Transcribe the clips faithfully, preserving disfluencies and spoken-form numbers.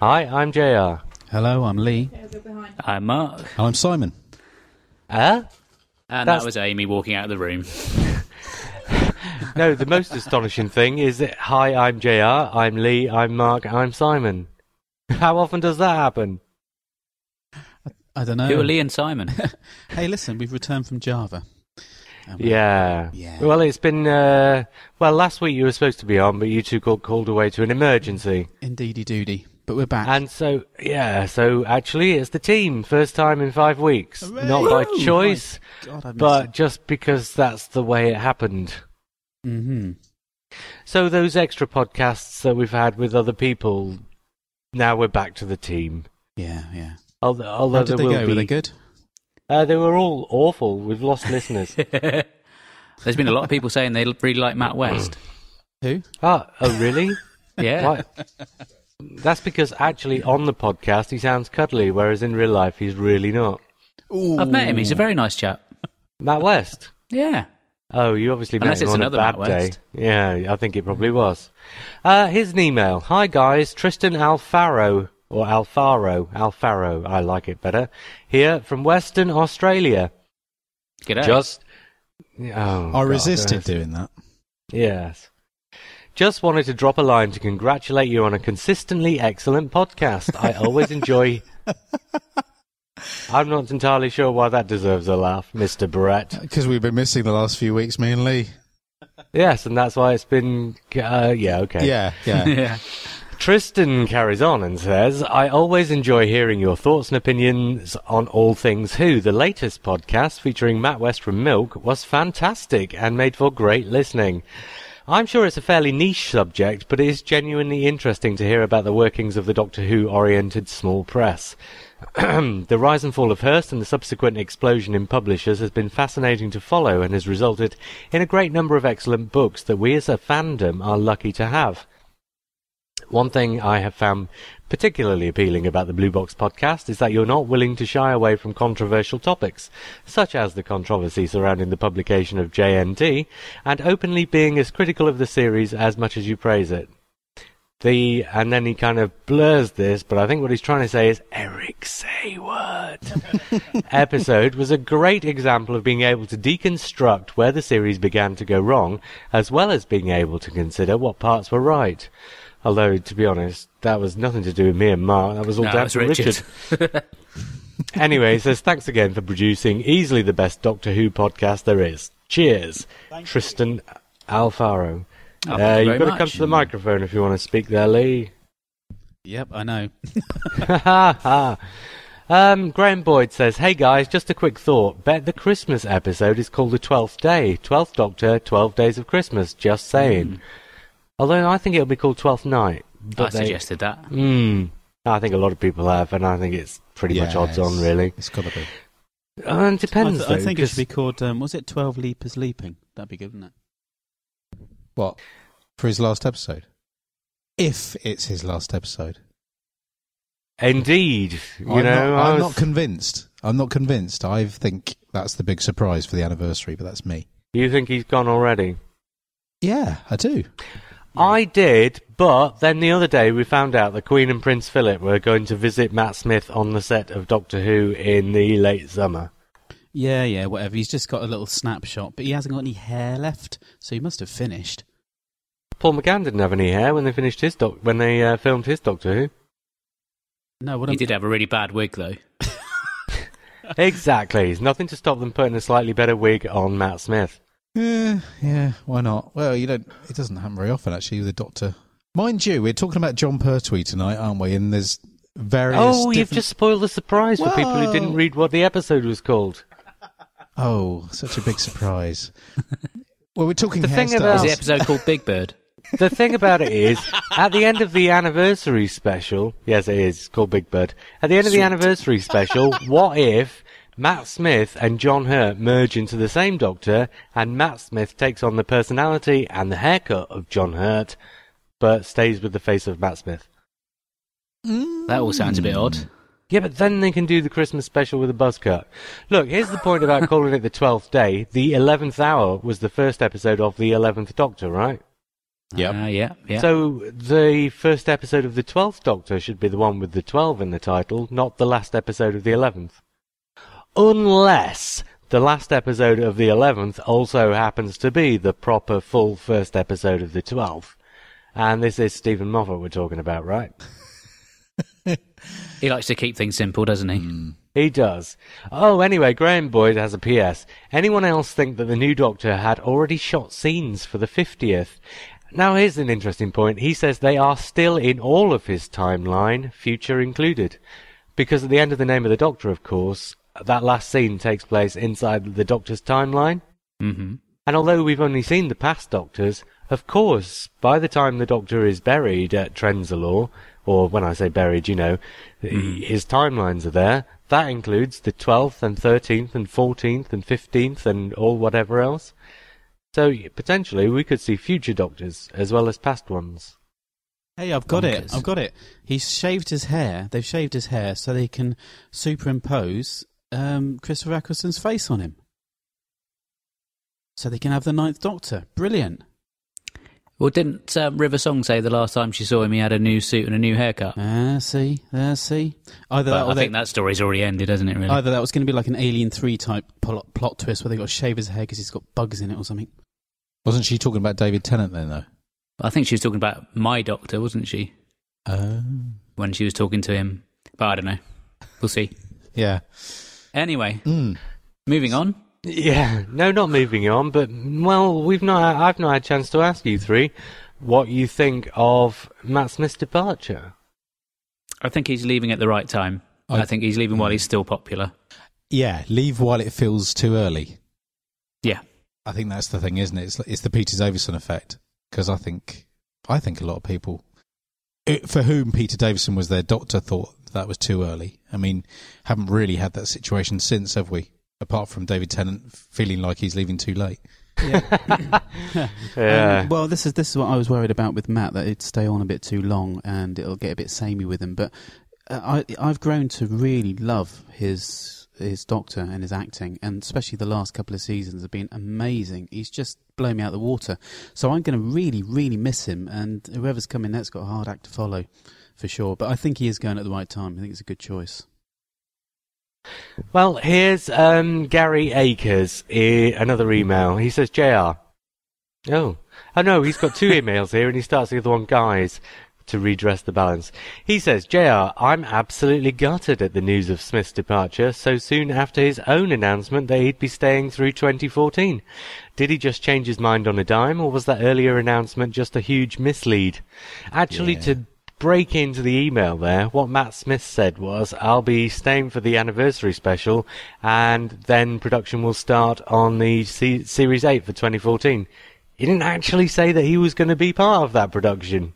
Hi, I'm J R. Hello, I'm Lee. I'm Mark. Oh, I'm Simon. Uh? And That's... that was Amy walking out of the room. No, the most astonishing thing is that, hi, I'm J R, I'm Lee, I'm Mark, I'm Simon. How often does that happen? I, I don't know. Who are Lee and Simon? Hey, listen, we've returned from Java. Yeah. yeah. Well, it's been... Uh... Well, last week you were supposed to be on, but you two got called away to an emergency. Indeedy-doody. But we're back. And so, yeah, so actually it's the team. First time in five weeks. Hooray! Not by choice, oh God, but it. just because that's the way it happened. Mm-hmm. So those extra podcasts that we've had with other people, now we're back to the team. Yeah, yeah. Although, although How did there they will go? Be, were they good? Uh, they were all awful. We've lost listeners. There's been a lot of people saying they really like Matt West. Who? Ah, oh, really? Yeah. What? That's because actually on the podcast he sounds cuddly, whereas in real life he's really not. Ooh. I've met him. He's a very nice chap. Matt West? Yeah. Oh, you obviously Unless met him on a bad Matt day. West. Yeah, I think it probably was. Uh, here's an email. Hi, guys. Tristan Alfaro, or Alfaro, Alfaro, I like it better, here from Western Australia. G'day. Just... Oh, I resisted God. doing that. Yes. Just wanted to drop a line to congratulate you on a consistently excellent podcast. I always enjoy... I'm not entirely sure why that deserves a laugh, Mister Barrett. Because we've been missing the last few weeks, me and Lee. Yes, and that's why it's been... Uh, yeah, okay. Yeah, yeah. yeah. Tristan carries on and says, I always enjoy hearing your thoughts and opinions on all things Who. The latest podcast featuring Matt West from Milk was fantastic and made for great listening. I'm sure it's a fairly niche subject, but it is genuinely interesting to hear about the workings of the Doctor Who-oriented small press. The rise and fall of Hearst and the subsequent explosion in publishers has been fascinating to follow and has resulted in a great number of excellent books that we as a fandom are lucky to have. One thing I have found particularly appealing about the Blue Box podcast is that you're not willing to shy away from controversial topics, such as the controversy surrounding the publication of J N D, and openly being as critical of the series as much as you praise it. The, and then he kind of blurs this, but I think what he's trying to say is, Eric, say what? Episode was a great example of being able to deconstruct where the series began to go wrong, as well as being able to consider what parts were right. Although, to be honest, that was nothing to do with me and Mark. That was all no, down to Richard. Richard. Anyway, he says, thanks again for producing easily the best Doctor Who podcast there is. Cheers. Thank Tristan you. Alfaro. Oh, uh, you you've got much. to come to the microphone if you want to speak there, Lee. Yep, I know. Ha ha. Um, Graham Boyd says, hey guys, just a quick thought. Bet the Christmas episode is called The Twelfth Day. Twelfth Doctor, Twelve Days of Christmas. Just saying. Mm. Although I think it'll be called Twelfth Night. But I they, suggested that. Mm, I think a lot of people have, and I think it's pretty yeah, much odds on, really. It's got to be. Uh, it depends, I, th- I though, think cause... it should be called, um, was it Twelve Leapers Leaping? That'd be good, wouldn't it? What? For his last episode? If it's his last episode. Indeed. You I'm, know, not, I was... I'm not convinced. I'm not convinced. I think that's the big surprise for the anniversary, but that's me. You think he's gone already? Yeah, I do. I did, but then the other day we found out that Queen and Prince Philip were going to visit Matt Smith on the set of Doctor Who in the late summer. Yeah, yeah, whatever. He's just got a little snapshot, but he hasn't got any hair left, so he must have finished. Paul McGann didn't have any hair when they finished his doc- when they uh, filmed his Doctor Who. No, what he I'm... did have a really bad wig though. Exactly. There's nothing to stop them putting a slightly better wig on Matt Smith. Yeah, yeah, why not? Well, you don't. It doesn't happen very often, actually, with the Doctor. Mind you, we're talking about John Pertwee tonight, aren't we? And there's various... Oh, different... you've just spoiled the surprise Whoa. for people who didn't read what the episode was called. Oh, such a big surprise. Well, we're talking the hairstyles. Thing about... Is the episode called Big Bird? The thing about it is, at the end of the anniversary special... Yes, it is. It's called Big Bird. At the end Sweet. of the anniversary special, what if Matt Smith and John Hurt merge into the same Doctor, and Matt Smith takes on the personality and the haircut of John Hurt, but stays with the face of Matt Smith? Mm. That all sounds a bit odd. Yeah, but then they can do the Christmas special with a buzz cut. Look, here's the point about calling it the twelfth day. The eleventh hour was the first episode of the eleventh Doctor, right? Yep. Uh, yeah, yeah. So the first episode of the twelfth Doctor should be the one with the twelve in the title, not the last episode of the eleventh. Unless the last episode of the eleventh also happens to be the proper full first episode of the twelfth. And this is Stephen Moffat we're talking about, right? He likes to keep things simple, doesn't he? Mm. He does. Oh, anyway, Graham Boyd has a P S. Anyone else think that the new Doctor had already shot scenes for the fiftieth? Now, here's an interesting point. He says they are still in all of his timeline, future included. Because at the end of The Name of the Doctor, of course, that last scene takes place inside the Doctor's timeline. Mm-hmm. And although we've only seen the past Doctors, of course, by the time the Doctor is buried at Trenzalore, or when I say buried, you know, mm. his timelines are there. That includes the twelfth and thirteenth and fourteenth and fifteenth and all whatever else. So, potentially, we could see future Doctors, as well as past ones. Hey, I've got Bonkers. it, I've got it. He's shaved his hair, they've shaved his hair, so they can superimpose um, Christopher Eccleston's face on him. So they can have the ninth Doctor. Brilliant. Well, didn't um, River Song say the last time she saw him he had a new suit and a new haircut? Ah, uh, see, there, uh, see. Either that or I they... think that story's already ended, hasn't it, really? Either that was going to be like an Alien three type plot, plot twist where they got to shave his hair because he's got bugs in it or something. Wasn't she talking about David Tennant then, though? I think she was talking about My Doctor, wasn't she? Oh. When she was talking to him. But I don't know. We'll see. Yeah. Anyway, mm. moving on. Yeah. No, not moving on, but, well, we've not, I've not had a chance to ask you three what you think of Matt Smith's departure. I think he's leaving at the right time. I, I think he's leaving mm. while he's still popular. Yeah, leave while it feels too early. Yeah. I think that's the thing, isn't it? It's, it's the Peter Davison effect, because I think I think a lot of people, it, for whom Peter Davison was their Doctor, thought that was too early. I mean, haven't really had that situation since, have we? Apart from David Tennant feeling like he's leaving too late. Yeah. yeah. Um, well, this is this is what I was worried about with Matt, that it'd stay on a bit too long and it'll get a bit samey with him. But uh, I I've grown to really love his. his Doctor and his acting, and especially the last couple of seasons have been amazing. He's just blown me out of the water. So I'm going to really, really miss him, and whoever's coming next got a hard act to follow for sure. But I think he is going at the right time. I think it's a good choice. Well, here's um, Gary Akers, e- another email. He says, J R. Oh, oh no, he's got two emails here, and he starts the other one, guys. To redress the balance. He says, J R, I'm absolutely gutted at the news of Smith's departure so soon after his own announcement that he'd be staying through twenty fourteen. Did he just change his mind on a dime, or was that earlier announcement just a huge mislead? Actually, yeah. to break into the email there, what Matt Smith said was, I'll be staying for the anniversary special, and then production will start on the C- Series eight for twenty fourteen. He didn't actually say that he was going to be part of that production.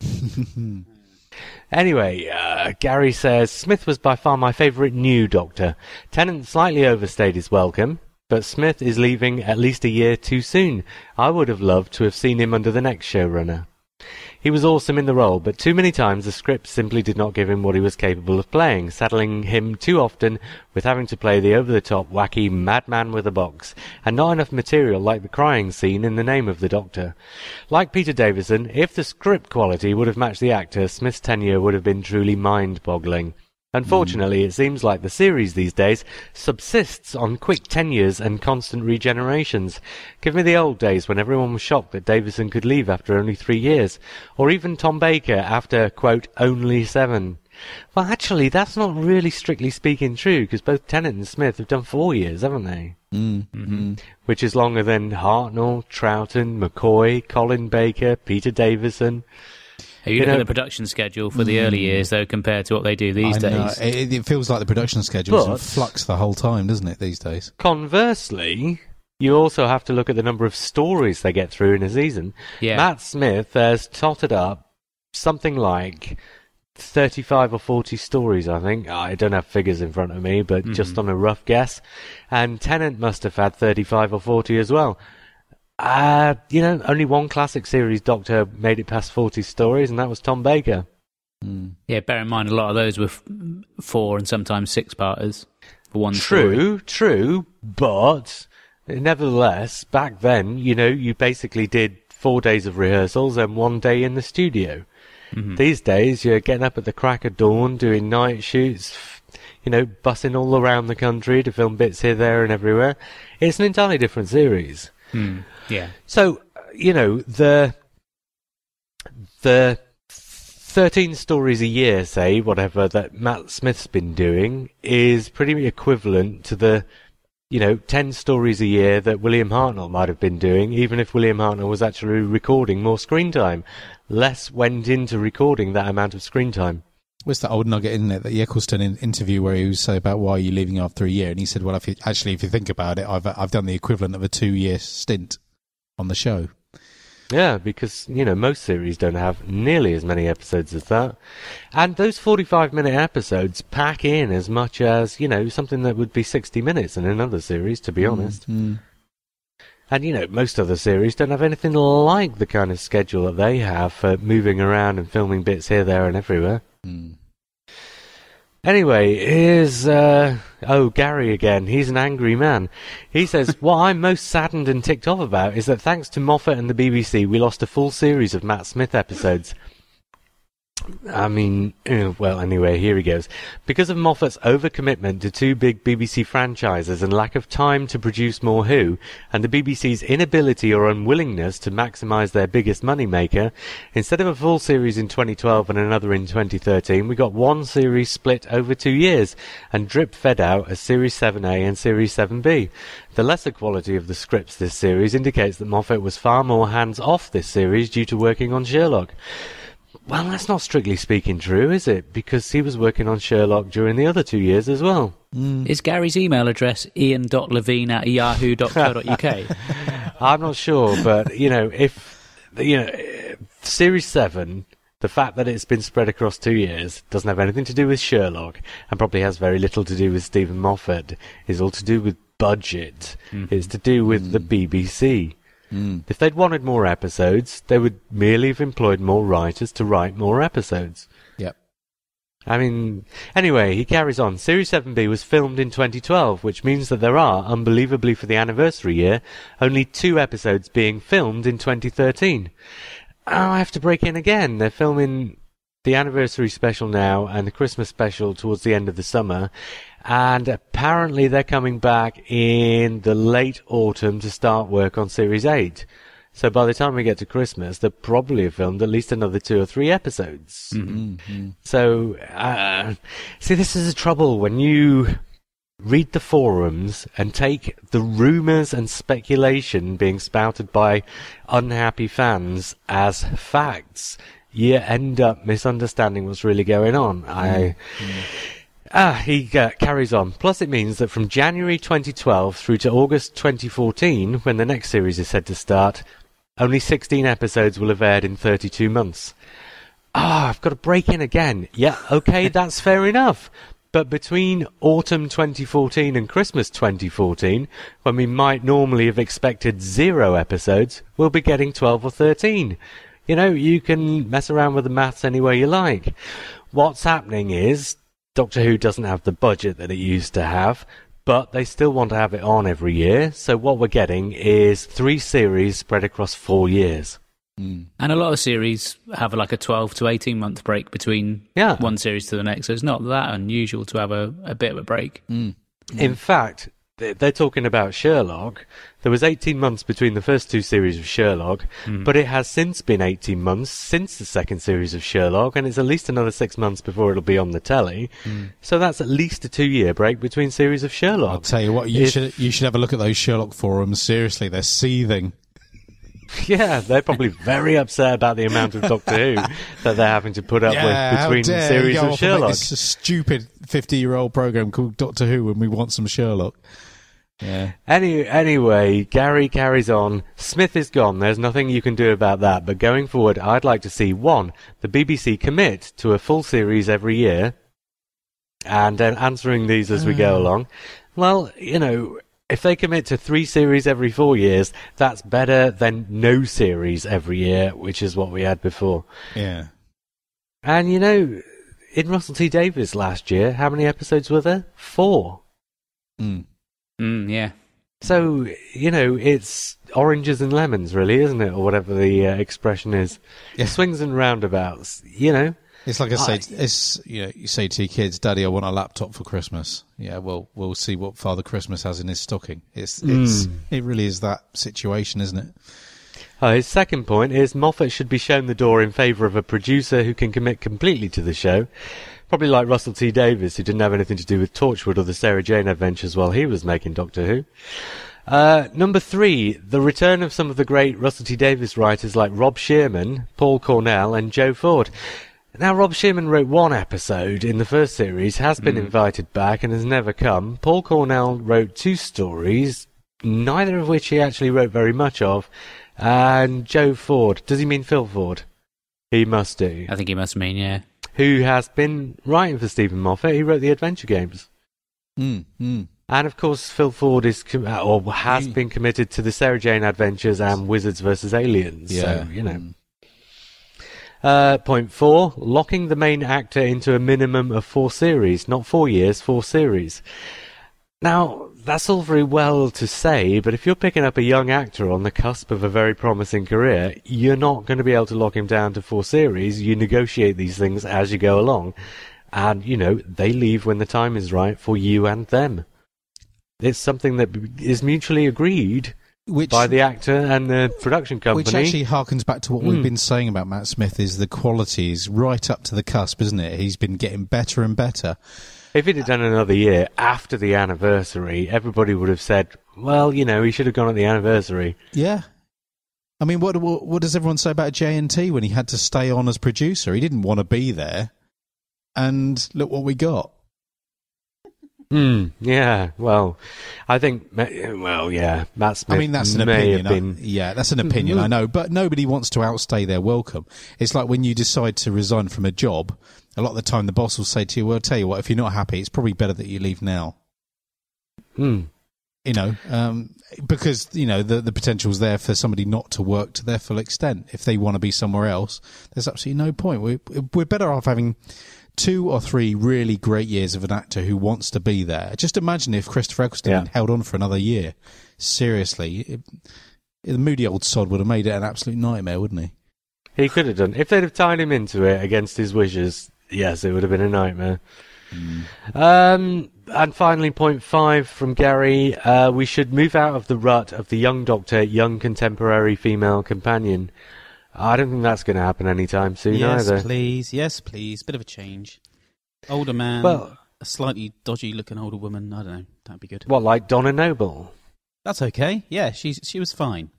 Anyway, uh, Gary says, Smith was by far my favourite new Doctor. Tennant slightly overstayed his welcome, but Smith is leaving at least a year too soon. I would have loved to have seen him under the next showrunner. He was awesome in the role, but too many times the script simply did not give him what he was capable of playing, saddling him too often with having to play the over-the-top, wacky madman with a box, and not enough material like the crying scene in The Name of the Doctor. Like Peter Davison, if the script quality would have matched the actor, Smith's tenure would have been truly mind-boggling. Unfortunately, mm. it seems like the series these days subsists on quick tenures and constant regenerations. Give me the old days when everyone was shocked that Davison could leave after only three years, or even Tom Baker after, quote, only seven. Well, actually, that's not really strictly speaking true, because both Tennant and Smith have done four years, haven't they? Mm. Mm-hmm. Which is longer than Hartnell, Troughton, McCoy, Colin Baker, Peter Davison... If you, you look know, at the production schedule for the mm, early years, though, compared to what they do these I days. It, it feels like the production schedule is in flux the whole time, doesn't it, these days? Conversely, you also have to look at the number of stories they get through in a season. Yeah. Matt Smith has totted up something like thirty-five or forty stories, I think. I don't have figures in front of me, but mm-hmm. just on a rough guess. And Tennant must have had thirty-five or forty as well. Uh, you know, only one classic series Doctor made it past forty stories, and that was Tom Baker. Mm. Yeah, bear in mind a lot of those were f- four and sometimes six-parters for one story. True, true, but nevertheless, back then, you know, you basically did four days of rehearsals and one day in the studio. Mm-hmm. These days, you're getting up at the crack of dawn, doing night shoots, you know, bussing all around the country to film bits here, there, and everywhere. It's an entirely different series. Mm. Yeah. So, you know, the the thirteen stories a year, say, whatever, that Matt Smith's been doing is pretty equivalent to the, you know, ten stories a year that William Hartnell might have been doing, even if William Hartnell was actually recording more screen time. Less went into recording that amount of screen time. What's that old nugget, isn't it, that the Eccleston interview where he was saying about why are you leaving after a year? And he said, well, if you, actually, if you think about it, I've I've done the equivalent of a two-year stint on the show. Yeah, because, you know, most series don't have nearly as many episodes as that. And those forty-five minute episodes pack in as much as, you know, something that would be sixty minutes in another series, to be honest. Mm-hmm. And, you know, most other series don't have anything like the kind of schedule that they have for moving around and filming bits here, there, and everywhere. Mm. Anyway, here's, uh, oh, Gary again. He's an angry man. He says, what I'm most saddened and ticked off about is that thanks to Moffat and the B B C, we lost a full series of Matt Smith episodes. I mean, well, anyway, here he goes. Because of Moffat's overcommitment to two big B B C franchises and lack of time to produce more Who, and the B B C's inability or unwillingness to maximise their biggest moneymaker, instead of a full series in twenty twelve and another in twenty thirteen, we got one series split over two years and drip-fed out as Series seven A and Series seven B. The lesser quality of the scripts this series indicates that Moffat was far more hands-off this series due to working on Sherlock. Well, that's not strictly speaking true, is it? Because he was working on Sherlock during the other two years as well. Mm. Is Gary's email address ian.levine at yahoo dot co dot uk? I'm not sure, but, you know, if, you know, Series seven, the fact that it's been spread across two years doesn't have anything to do with Sherlock and probably has very little to do with Stephen Moffat. It's all to do with budget. Mm. It's to do with the B B C. Mm. If they'd wanted more episodes, they would merely have employed more writers to write more episodes. Yep. I mean, anyway, he carries on. Series seven B was filmed in twenty twelve, which means that there are, unbelievably for the anniversary year, only two episodes being filmed in twenty thirteen. Oh, I have to break in again. They're filming the anniversary special now and the Christmas special towards the end of the summer. And apparently they're coming back in the late autumn to start work on Series eight. So by the time we get to Christmas, they'll probably have filmed at least another two or three episodes. Mm-hmm. So, uh, see, this is the trouble when you read the forums and take the rumours and speculation being spouted by unhappy fans as facts. You end up misunderstanding what's really going on. Mm-hmm. I... Mm-hmm. Ah, he uh, carries on. Plus it means that from January twenty twelve through to August twenty fourteen, when the next series is said to start, only sixteen episodes will have aired in thirty-two months. Ah, oh, I've got to break in again. Yeah, okay, that's fair enough. But between autumn twenty fourteen and Christmas twenty fourteen, when we might normally have expected zero episodes, we'll be getting twelve or thirteen. You know, you can mess around with the maths any way you like. What's happening is Doctor Who doesn't have the budget that it used to have, but they still want to have it on every year. So what we're getting is three series spread across four years. Mm. And a lot of series have like a twelve to eighteen month break between yeah. one series to the next. So it's not that unusual to have a, a bit of a break. Mm. Mm. In fact, they're talking about Sherlock. There was eighteen months between the first two series of Sherlock, mm. but it has since been eighteen months since the second series of Sherlock, and it's at least another six months before it'll be on the telly. Mm. So that's at least a two-year break between series of Sherlock. I'll tell you what, you if, should you should have a look at those Sherlock forums. Seriously, they're seething. Yeah, they're probably very upset about the amount of Doctor Who that they're having to put up yeah, with between the series of Sherlock. It's a stupid fifty-year-old program called Doctor Who, and we want some Sherlock. Yeah. Any, anyway, Gary carries on. Smith is gone. There's nothing you can do about that. But going forward, I'd like to see, one, the B B C commit to a full series every year, and then answering these as we go along. Well, you know, if they commit to three series every four years, that's better than no series every year, which is what we had before. Yeah. And, you know, in Russell T. Davies last year, how many episodes were there? Four. Mm. Mm, yeah. So, you know, it's oranges and lemons, really, isn't it? Or whatever the uh, expression is. Yeah. Swings and roundabouts, you know. It's like I say, I, it's, you know, you say to your kids, Daddy, I want a laptop for Christmas. Yeah, well, we'll see what Father Christmas has in his stocking. It's, it's, mm. It really is that situation, isn't it? Uh, his second point is Moffat should be shown the door in favour of a producer who can commit completely to the show. Probably like Russell T. Davies, who didn't have anything to do with Torchwood or the Sarah Jane Adventures while he was making Doctor Who. Uh, number three, the return of some of the great Russell T. Davies writers like Rob Shearman, Paul Cornell and Joe Ford. Now, Rob Shearman wrote one episode in the first series, has been mm. invited back and has never come. Paul Cornell wrote two stories, neither of which he actually wrote very much of. And Joe Ford, does he mean Phil Ford? He must do. I think he must mean, yeah. Who has been writing for Stephen Moffat. He wrote the Adventure Games. Mm, mm. And, of course, Phil Ford is com- or has mm. been committed to the Sarah Jane Adventures and Wizards versus. Aliens. Yeah. So, you know. Mm. Uh, point four, locking the main actor into a minimum of four series, not four years, four series. Now, that's all very well to say, but if you're picking up a young actor on the cusp of a very promising career, you're not going to be able to lock him down to four series. You negotiate these things as you go along. And, you know, they leave when the time is right for you and them. It's something that is mutually agreed. Which, by the actor and the production company. Which actually harkens back to what mm. we've been saying about Matt Smith, is the qualities right up to the cusp, isn't it? He's been getting better and better. If he'd have done another year after the anniversary, everybody would have said, well, you know, he should have gone at the anniversary. Yeah. I mean, what what, what does everyone say about J and T when he had to stay on as producer? He didn't want to be there. And look what we got. Mm, yeah, well, I think, well, yeah, Matt Smith I mean, that's an opinion. Been... I, yeah, that's an opinion, I know, but nobody wants to outstay their welcome. It's like when you decide to resign from a job, a lot of the time the boss will say to you, well, I'll tell you what, if you're not happy, it's probably better that you leave now. Mm. You know, um, because, you know, the, the potential's there for somebody not to work to their full extent. If they want to be somewhere else, there's absolutely no point. We're, we're better off having two or three really great years of an actor who wants to be there. Just imagine if Christopher Eccleston yeah. had held on for another year. Seriously, it, it, the moody old sod would have made it an absolute nightmare, wouldn't he? He could have done. If they'd have tied him into it against his wishes, yes, it would have been a nightmare. Mm. Um, and finally, point five from Gary, uh, we should move out of the rut of the young doctor, young contemporary female companion. I don't think that's going to happen anytime soon yes, either. Yes, please. Yes, please. Bit of a change. Older man, well, a slightly dodgy-looking older woman. I don't know. That'd be good. What, like Donna Noble? That's okay. Yeah, she she was fine.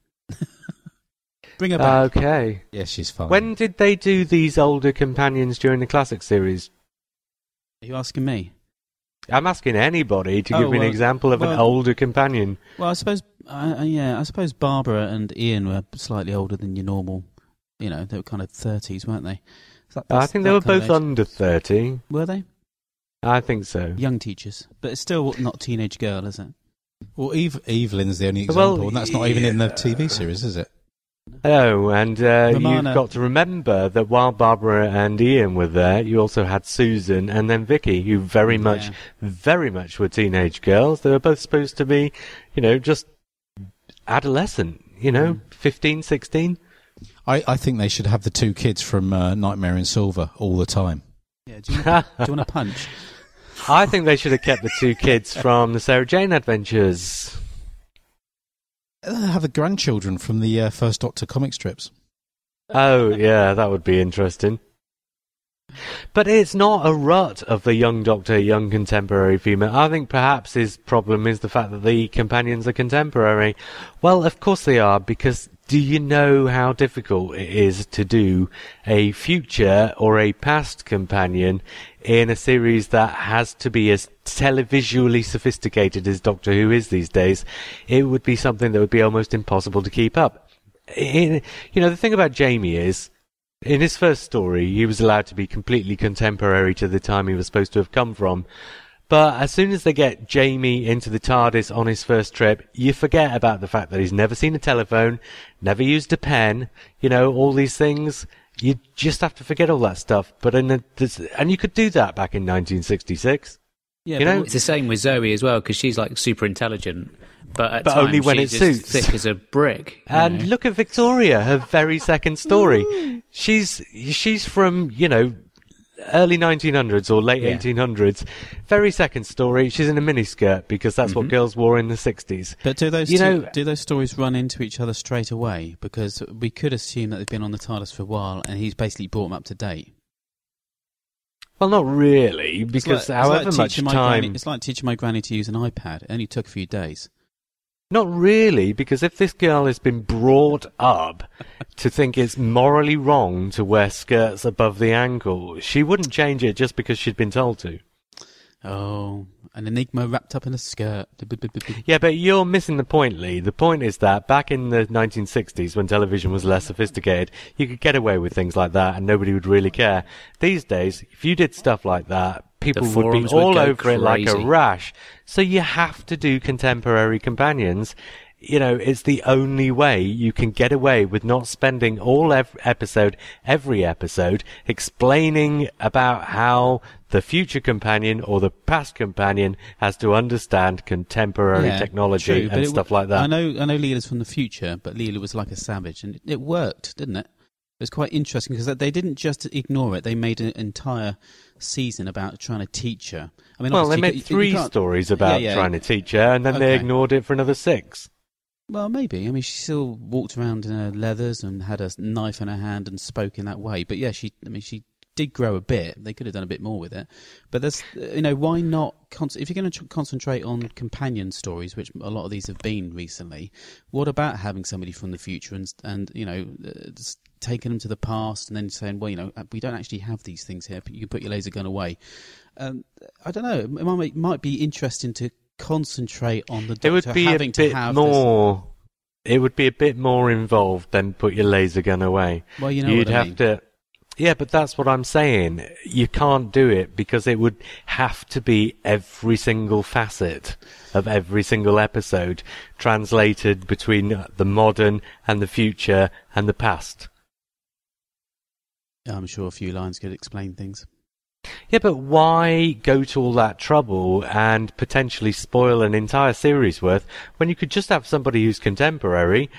Bring her back. Okay. Yeah, she's fine. When did they do these older companions during the classic series? Are you asking me? I'm asking anybody to oh, give me well, an example of well, an older companion. Well, I suppose, uh, yeah, I suppose Barbara and Ian were slightly older than your normal. You know, they were kind of thirties, weren't they? That, I think they were both under thirty. Were they? I think so. Young teachers. But it's still not teenage girl, is it? Well, Eve, Evelyn's the only example, well, and that's not yeah. even in the T V series, is it? Oh, and uh, you've got to remember that while Barbara and Ian were there, you also had Susan and then Vicky, who very much, yeah. very much were teenage girls. They were both supposed to be, you know, just adolescent, you know, mm. fifteen, sixteen. I, I think they should have the two kids from uh, Nightmare in Silver all the time. Yeah, do you want to, do you want to punch? I think they should have kept the two kids from the Sarah Jane Adventures. Have the grandchildren from the uh, First Doctor comic strips. Oh, yeah, that would be interesting. But it's not a rut of the young doctor, young contemporary female. I think perhaps his problem is the fact that the companions are contemporary. Well, of course they are, because do you know how difficult it is to do a future or a past companion in a series that has to be as televisually sophisticated as Doctor Who is these days? It would be something that would be almost impossible to keep up. In, you know, the thing about Jamie is, in his first story, he was allowed to be completely contemporary to the time he was supposed to have come from. But as soon as they get Jamie into the TARDIS on his first trip, you forget about the fact that he's never seen a telephone, never used a pen, you know, all these things. You just have to forget all that stuff. But in a, this, and you could do that back in nineteen sixty-six. Yeah, you know? It's the same with Zoe as well, because she's like super intelligent. But, at but times, only when she's it suits. Thick as a brick. And know? Look at Victoria, her very second story. she's she's from, you know, early nineteen hundreds or late yeah. eighteen hundreds. Very second story. She's in a miniskirt because that's mm-hmm. what girls wore in the sixties. But do those you two, know, do those stories run into each other straight away? Because we could assume that they've been on the TARDIS for a while, and he's basically brought them up to date. Well, not really, because like, however like much time granny, it's like teaching my granny to use an iPad. It only took a few days. Not really, because if this girl has been brought up to think it's morally wrong to wear skirts above the ankle, she wouldn't change it just because she'd been told to. Oh, an enigma wrapped up in a skirt. Yeah, but you're missing the point, Lee. The point is that back in the nineteen sixties, when television was less sophisticated, you could get away with things like that and nobody would really care. These days, if you did stuff like that, people would be all over crazy. It like a rash. So you have to do contemporary companions. You know, it's the only way you can get away with not spending all ev- episode, every episode, explaining about how the future companion or the past companion has to understand contemporary yeah, technology true, and stuff w- like that. I know, I know Leela's from the future, but Leela was like a savage, and it worked, didn't it? It was quite interesting because they didn't just ignore it. They made an entire season about trying to teach her. I mean, well, they made three stories about yeah, yeah, trying to teach her, and then okay. they ignored it for another six. Well, maybe. I mean, she still walked around in her leathers and had a knife in her hand and spoke in that way. But yeah, she. I mean, she did grow a bit. They could have done a bit more with it. But there's, you know, why not? Con- if you're going to tr- concentrate on companion stories, which a lot of these have been recently, what about having somebody from the future and and you know. Uh, just, taking them to the past and then saying, well, you know, we don't actually have these things here, but you can put your laser gun away. Um, I don't know. It might, it might be interesting to concentrate on the Doctor it would be having a bit to have more, this. It would be a bit more involved than put your laser gun away. Well, you know You'd what I have mean. to... Yeah, but that's what I'm saying. You can't do it because it would have to be every single facet of every single episode translated between the modern and the future and the past. I'm sure a few lines could explain things. Yeah, but why go to all that trouble and potentially spoil an entire series worth when you could just have somebody who's contemporary?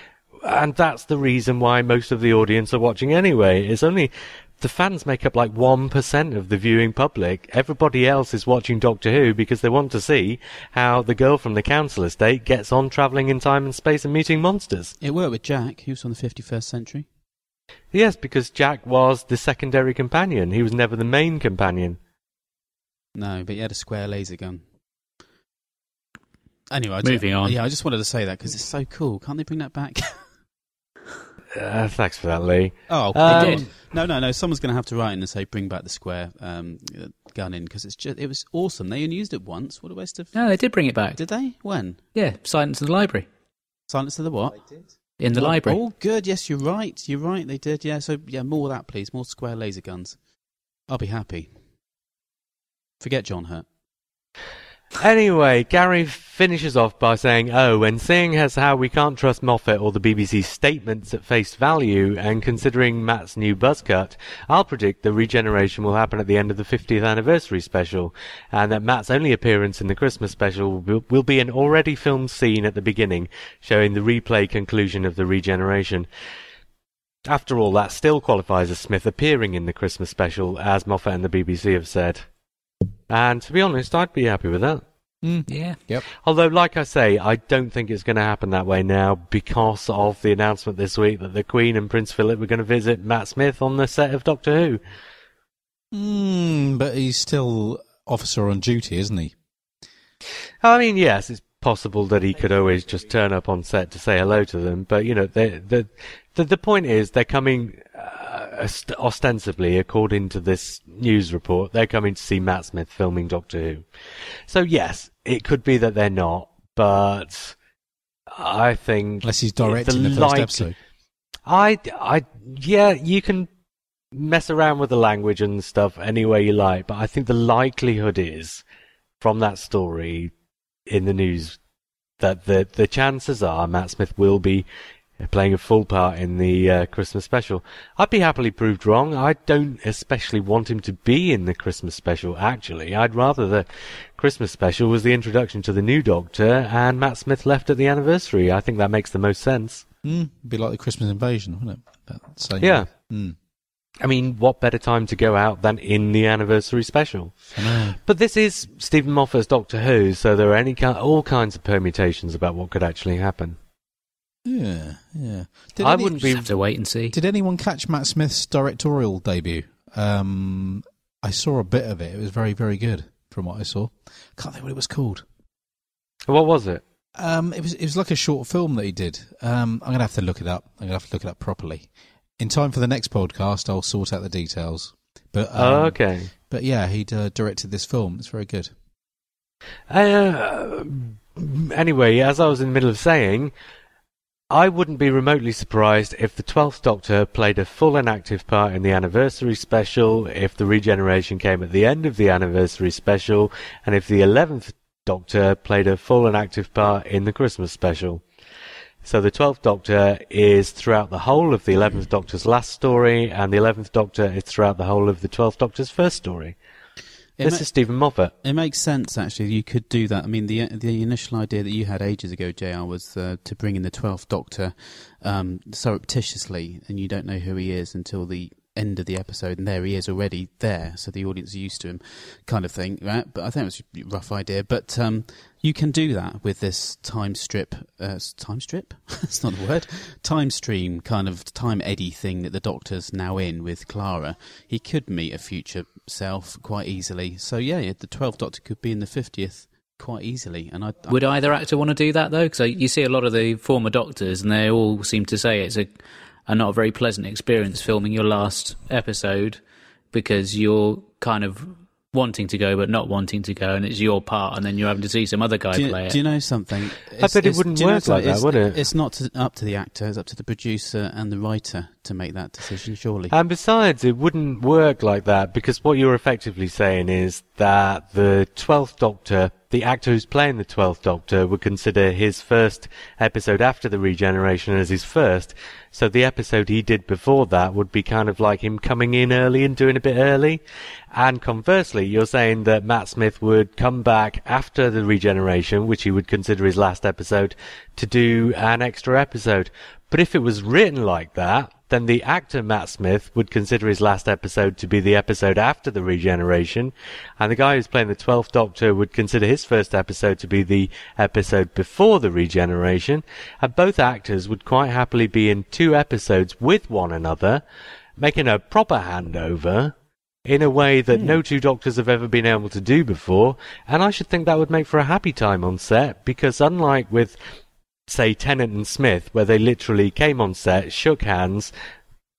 And that's the reason why most of the audience are watching anyway. It's only the fans make up like one percent of the viewing public. Everybody else is watching Doctor Who because they want to see how the girl from the council estate gets on travelling in time and space and meeting monsters. It worked with Jack. He was from the fifty-first century. Yes, because Jack was the secondary companion. He was never the main companion. No, but he had a square laser gun. Anyway, I moving on. Yeah, I just wanted to say that because it's so cool. Can't they bring that back? uh, thanks for that, Lee. Oh, um, they did. No, no, no. Someone's going to have to write in and say, "Bring back the square um, gun in," because it's just—it was awesome. They only used it once. What a waste of. No, they did bring it back. Did they? When? Yeah, Silence of the Library. Silence of the what? They did. In the oh, library. Oh, good. Yes, you're right. You're right. They did. Yeah. So, yeah, more of that, please. More square laser guns. I'll be happy. Forget John Hurt. Anyway, Gary finishes off by saying, oh, and seeing as how we can't trust Moffat or the B B C statements at face value, and considering Matt's new buzz cut, I'll predict the regeneration will happen at the end of the fiftieth anniversary special, and that Matt's only appearance in the Christmas special will be an already filmed scene at the beginning, showing the replay conclusion of the regeneration. After all, that still qualifies as Smith appearing in the Christmas special, as Moffat and the B B C have said. And to be honest, I'd be happy with that. Mm. Yeah. Yep. Although, like I say, I don't think it's going to happen that way now because of the announcement this week that the Queen and Prince Philip were going to visit Matt Smith on the set of Doctor Who. Mm, but he's still officer on duty, isn't he? I mean, yes, it's possible that he could always just turn up on set to say hello to them. But, you know, the the the point is they're coming, uh, ostensibly, according to this news report, they're coming to see Matt Smith filming Doctor Who. So, yes, it could be that they're not, but I think... Unless he's directing the, the first like, episode. I, I, yeah, you can mess around with the language and stuff any way you like, but I think the likelihood is, from that story... in the news, that the the chances are Matt Smith will be playing a full part in the uh, Christmas special. I'd be happily proved wrong. I don't especially want him to be in the Christmas special, actually. I'd rather the Christmas special was the introduction to the new Doctor and Matt Smith left at the anniversary. I think that makes the most sense. Mm, it'd be like the Christmas Invasion, wouldn't it? That same yeah. Mm. I mean, what better time to go out than in the anniversary special? But this is Stephen Moffat's Doctor Who, so there are any kind, all kinds of permutations about what could actually happen. Yeah, yeah. Did I any, wouldn't be have to wait and see. Did anyone catch Matt Smith's directorial debut? Um, I saw a bit of it. It was very, very good, from what I saw. I can't think what it was called. What was it? Um, it was it was like a short film that he did. Um, I'm going to have to look it up. I'm going to have to look it up properly. In time for the next podcast, I'll sort out the details. But um, oh, okay. But yeah, he uh, directed this film. It's very good. Uh, anyway, as I was in the middle of saying, I wouldn't be remotely surprised if the twelfth Doctor played a full and active part in the anniversary special, if the regeneration came at the end of the anniversary special, and if the eleventh Doctor played a full and active part in the Christmas special. So the twelfth Doctor is throughout the whole of the eleventh Doctor's last story, and the eleventh Doctor is throughout the whole of the twelfth Doctor's first story. It this ma- is Stephen Moffat. It makes sense, actually. You could do that. I mean, the the initial idea that you had ages ago, J R, was uh, to bring in the twelfth Doctor um, surreptitiously, and you don't know who he is until the end of the episode, and there he is already there, so the audience are used to him, kind of thing, right? But I think it was a rough idea. But um, you can do that with this time strip, uh, time strip? That's not a word. Time stream, kind of time eddy thing that the Doctor's now in with Clara. He could meet a future self quite easily. So yeah, the twelfth Doctor could be in the fiftieth quite easily. And I, I would either actor want to do that though? Because you see a lot of the former Doctors, and they all seem to say it's a and not a very pleasant experience filming your last episode, because you're kind of wanting to go but not wanting to go, and it's your part, and then you're having to see some other guy do you, play it. Do you know something? It's, I bet it wouldn't work like that, would it? It's not to, up to the actor, it's up to the producer and the writer to make that decision, surely. And besides, it wouldn't work like that, because what you're effectively saying is that the twelfth Doctor, the actor who's playing the twelfth Doctor, would consider his first episode after the regeneration as his first, so the episode he did before that would be kind of like him coming in early and doing a bit early. And conversely, you're saying that Matt Smith would come back after the regeneration, which he would consider his last episode, to do an extra episode. But if it was written like that, then the actor Matt Smith would consider his last episode to be the episode after the regeneration, and the guy who's playing the twelfth Doctor would consider his first episode to be the episode before the regeneration, and both actors would quite happily be in two episodes with one another, making a proper handover in a way that mm. no two Doctors have ever been able to do before, and I should think that would make for a happy time on set, because unlike with... say Tennant and Smith, where they literally came on set, shook hands,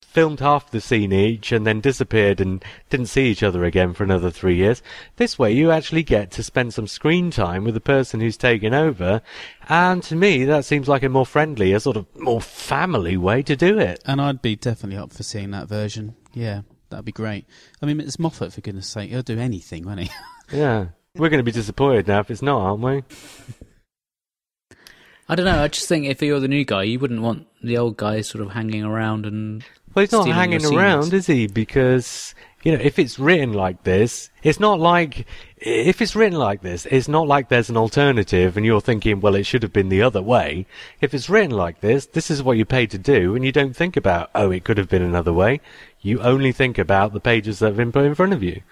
filmed half the scene each, and then disappeared and didn't see each other again for another three years. This way you actually get to spend some screen time with the person who's taken over, and to me that seems like a more friendly, a sort of more family way to do it. And I'd be definitely up for seeing that version. Yeah, that'd be great. I mean, it's Moffat, for goodness sake. He'll do anything, won't he? Yeah. We're going to be disappointed now if it's not, aren't we? I don't know, I just think if you're the new guy, you wouldn't want the old guy sort of hanging around and... Well, he's not hanging around, is he? Because, you know, if it's written like this, it's not like... If it's written like this, it's not like there's an alternative and you're thinking, well, it should have been the other way. If it's written like this, this is what you're paid to do, and you don't think about, oh, it could have been another way. You only think about the pages that have been put in front of you.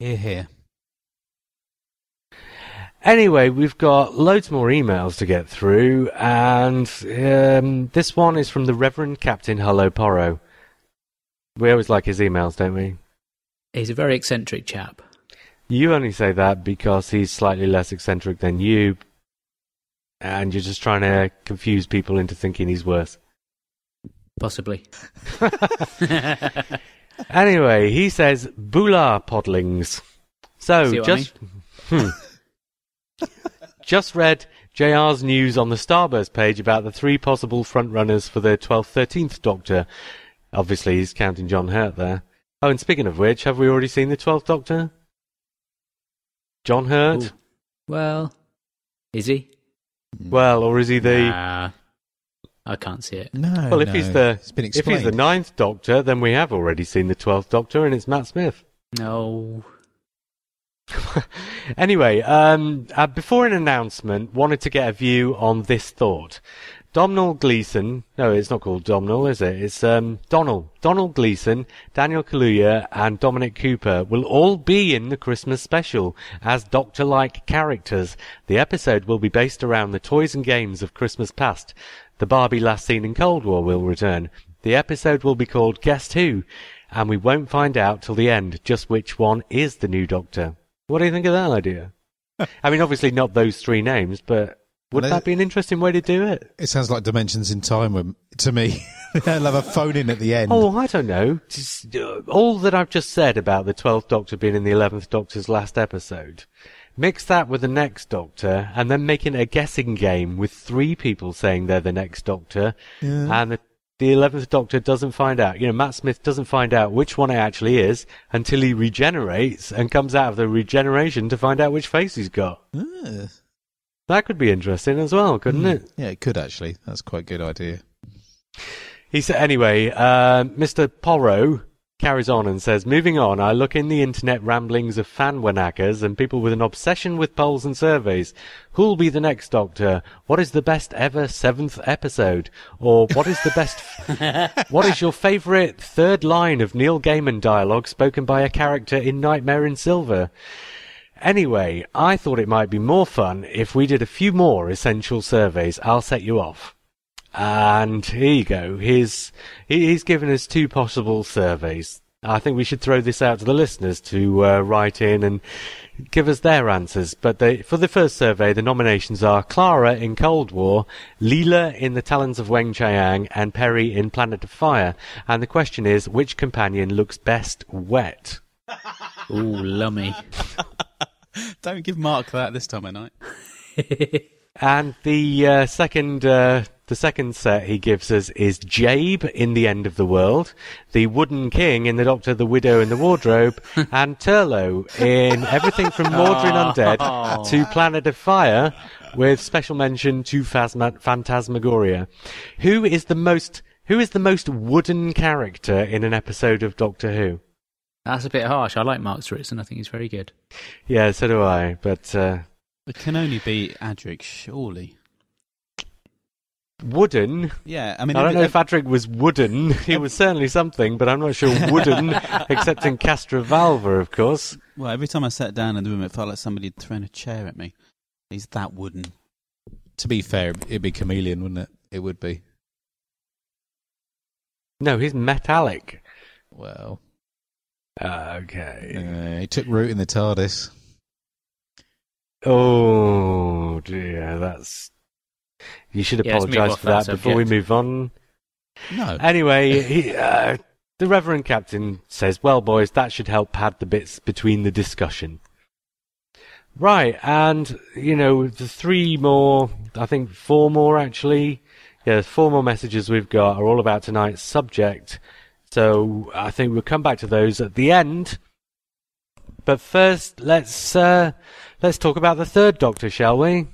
Hear, hear. Anyway, we've got loads more emails to get through, and um, this one is from the Reverend Captain Hullo Porro. We always like his emails, don't we? He's a very eccentric chap. You only say that because he's slightly less eccentric than you, and you're just trying to confuse people into thinking he's worse. Possibly. Anyway, he says, Bula Podlings. So, just I mean? hmm. Just read J R's news on the Starburst page about the three possible frontrunners for the twelfth, thirteenth Doctor. Obviously, he's counting John Hurt there. Oh, and speaking of which, have we already seen the twelfth Doctor? John Hurt? Ooh. Well, is he? Well, or is he the... Nah, I can't see it. No, Well, if no. he's the it's been if he's the ninth Doctor, then we have already seen the twelfth Doctor, and it's Matt Smith. No... Anyway, um, uh, before an announcement, wanted to get a view on this thought. Domhnall Gleeson, no, it's not called Domhnall, is it? It's um, Donald. Domhnall Gleeson, Daniel Kaluuya, and Dominic Cooper will all be in the Christmas special as Doctor-like characters. The episode will be based around the toys and games of Christmas past. The Barbie last seen in Cold War will return. The episode will be called Guess Who? And we won't find out till the end just which one is the new Doctor. What do you think of that idea? I mean, obviously not those three names, but would that be an interesting way to do it? It sounds like Dimensions in Time to me. They'll have a phone in at the end. Oh, I don't know. Just, uh, all that I've just said about the twelfth Doctor being in the eleventh Doctor's last episode, mix that with the next Doctor, and then making a guessing game with three people saying they're the next Doctor, yeah. and the The eleventh Doctor doesn't find out. You know, Matt Smith doesn't find out which one it actually is until he regenerates and comes out of the regeneration to find out which face he's got. Uh. That could be interesting as well, couldn't mm. it? Yeah, it could actually. That's quite a good idea. He said, anyway, uh, Mister Porro carries on and says, moving on, I look in the internet ramblings of fanwanackers and people with an obsession with polls and surveys. Who'll be the next Doctor? What is the best ever seventh episode? Or what is the best... F- what is your favourite third line of Neil Gaiman dialogue spoken by a character in Nightmare in Silver? Anyway, I thought it might be more fun if we did a few more essential surveys. I'll set you off. And here you go. He's, he's given us two possible surveys. I think we should throw this out to the listeners to uh, write in and give us their answers. But they, for the first survey, the nominations are Clara in Cold War, Leela in The Talons of Weng Chiang, and Perry in Planet of Fire. And the question is, which companion looks best wet? Ooh, lummy. Don't give Mark that this time of night. And the uh, second... Uh, The second set he gives us is Jabe in The End of the World, the Wooden King in The Doctor, the Widow and the Wardrobe, and Turlo in everything from Mordrin oh. Undead to Planet of Fire, with special mention to Phasma- Phantasmagoria. Who is the most who is the most wooden character in an episode of Doctor Who? That's a bit harsh. I like Mark Ritson. I think he's very good. Yeah, so do I. But uh... it can only be Adric, surely. Wooden. Yeah, I mean, I don't know if Adric was wooden. He was certainly something, but I'm not sure wooden, except in Castrovalva, of course. Well, every time I sat down in the room, it felt like somebody had thrown a chair at me. He's that wooden. To be fair, it'd be chameleon, wouldn't it? It would be. No, he's metallic. Well, uh, okay. Uh, he took root in the TARDIS. Oh dear, that's. You should apologise yeah, for that, that before we move on. No. Anyway, he, uh, the Reverend Captain says, well, boys, that should help pad the bits between the discussion. Right, and, you know, the three more, I think four more actually, yeah, four more messages we've got are all about tonight's subject. So I think we'll come back to those at the end. But first, let's uh, let's talk about the third Doctor, shall we?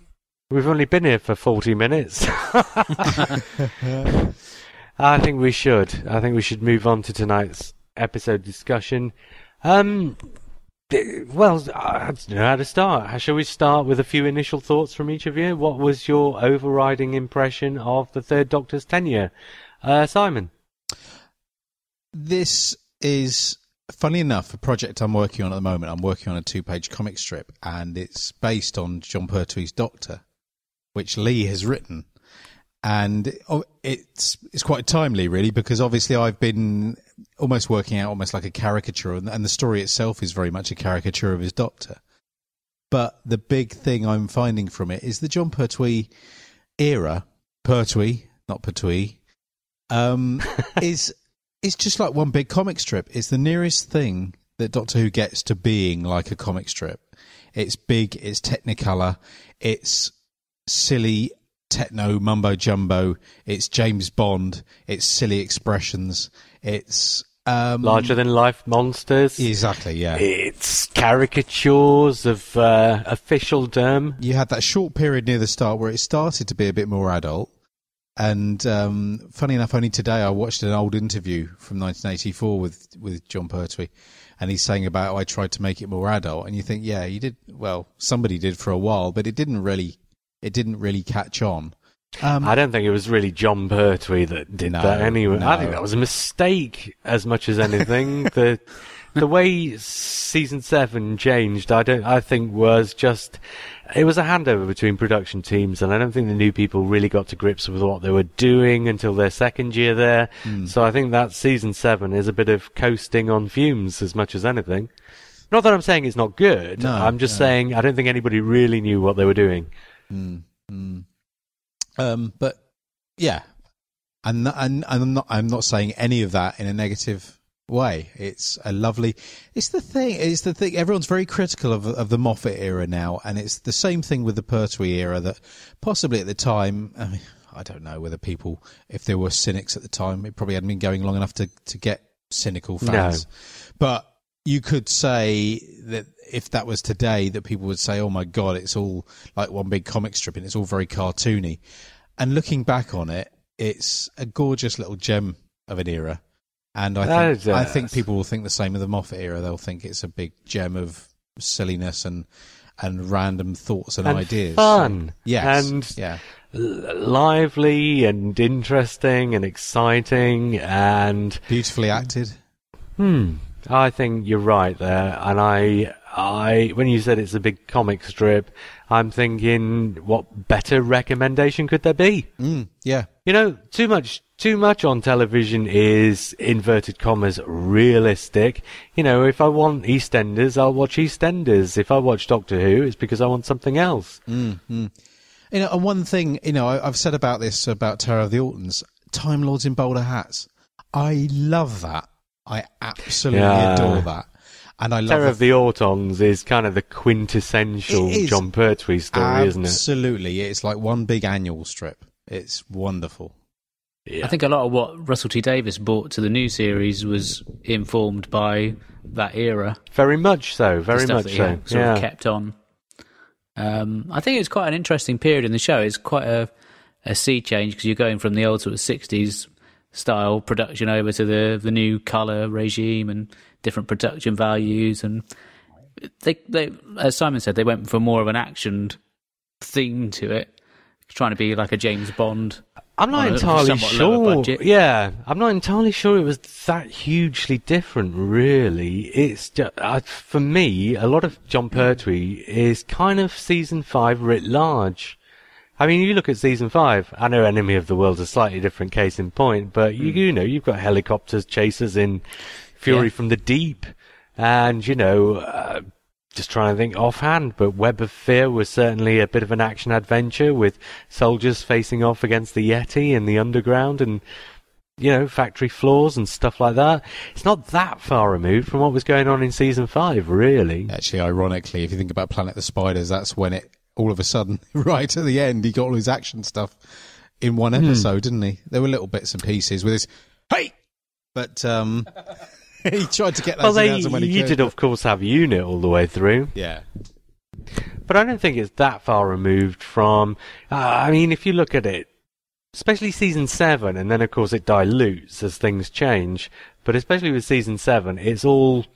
We've only been here for forty minutes. I think we should. I think we should move on to tonight's episode discussion. Um, well, I don't know how to start. Shall we start with a few initial thoughts from each of you? What was your overriding impression of the Third Doctor's tenure? Uh, Simon? This is, funny enough, a project I'm working on at the moment. I'm working on a two-page comic strip, and it's based on John Pertwee's Doctor, which Lee has written, and it's it's quite timely, really, because obviously I've been almost working out almost like a caricature, and the story itself is very much a caricature of his Doctor. But the big thing I'm finding from it is the John Pertwee era, Pertwee, not Pertwee, um, is it's just like one big comic strip. It's the nearest thing that Doctor Who gets to being like a comic strip. It's big, it's technicolor, it's silly techno mumbo jumbo, it's James Bond, it's silly expressions, it's um, larger than life monsters. Exactly, yeah. It's caricatures of uh, officialdom. You had that short period near the start where it started to be a bit more adult. And um, funny enough, only today I watched an old interview from nineteen eighty-four with, with John Pertwee, and he's saying about, oh, I tried to make it more adult. And you think, yeah, you did. Well, somebody did for a while, but it didn't really, it didn't really catch on. Um, I don't think it was really John Pertwee that did no, that anyway. No. I think that was a mistake as much as anything. the the way season seven changed, I don't. I think was just. It was a handover between production teams, and I don't think the new people really got to grips with what they were doing until their second year there. Mm. So I think that season seven is a bit of coasting on fumes as much as anything. Not that I'm saying it's not good. No, I'm just no. saying I don't think anybody really knew what they were doing. Mm. Mm. Um, but yeah, and and I'm not I'm not saying any of that in a negative way. It's a lovely. It's the thing. It's the thing. Everyone's very critical of of the Moffat era now, and it's the same thing with the Pertwee era. That possibly at the time, I mean, I don't know whether people, if there were cynics at the time, it probably hadn't been going long enough to to get cynical fans. No. But you could say that if that was today, that people would say, "Oh my God, it's all like one big comic strip, and it's all very cartoony." And looking back on it, it's a gorgeous little gem of an era. And I think, I think people will think the same of the Moffat era. They'll think it's a big gem of silliness and and random thoughts and, and ideas, fun, yes, and yeah, lively and interesting and exciting and beautifully acted. Hmm. I think you're right there, and I, I, when you said it's a big comic strip, I'm thinking, what better recommendation could there be? Mm, yeah, you know, too much, too much on television is inverted commas realistic. You know, if I want EastEnders, I'll watch EastEnders. If I watch Doctor Who, it's because I want something else. Mm, mm. You know, and one thing, you know, I, I've said about this about Terror of the Ortons, Time Lords in bowler hats. I love that. I absolutely yeah. adore that. And I love Terror of the Ortons is kind of the quintessential John Pertwee story, absolutely. isn't it? Absolutely. It's like one big annual strip. It's wonderful. Yeah. I think a lot of what Russell T. Davies brought to the new series was informed by that era. Very much so, very much so. Sort yeah. of kept on. Um, I think it's quite an interesting period in the show. It's quite a, a sea change because you're going from the old sort of sixties style production over to the the new colour regime and different production values, and they they as Simon said, they went for more of an action theme to it, trying to be like a James Bond. I'm not entirely sure. Yeah, I'm not entirely sure it was that hugely different, really. It's just, uh, for me, a lot of John Pertwee is kind of season five writ large. I mean, you look at season five, I know Enemy of the World's a slightly different case in point, but you, you know, you've got helicopters, chasers in Fury yeah. from the Deep, and, you know, uh, just trying to think offhand, but Web of Fear was certainly a bit of an action adventure with soldiers facing off against the Yeti and the underground and, you know, factory floors and stuff like that. It's not that far removed from what was going on in season five, really. Actually, ironically, if you think about Planet of the Spiders, that's when it, all of a sudden, right at the end, he got all his action stuff in one episode, mm. didn't he? There were little bits and pieces with his, hey! But um, he tried to get those well, they, in when he you could. You did, of course, have UNIT all the way through. Yeah. But I don't think it's that far removed from... Uh, I mean, if you look at it, especially Season seven, and then, of course, it dilutes as things change, but especially with Season seven, it's all...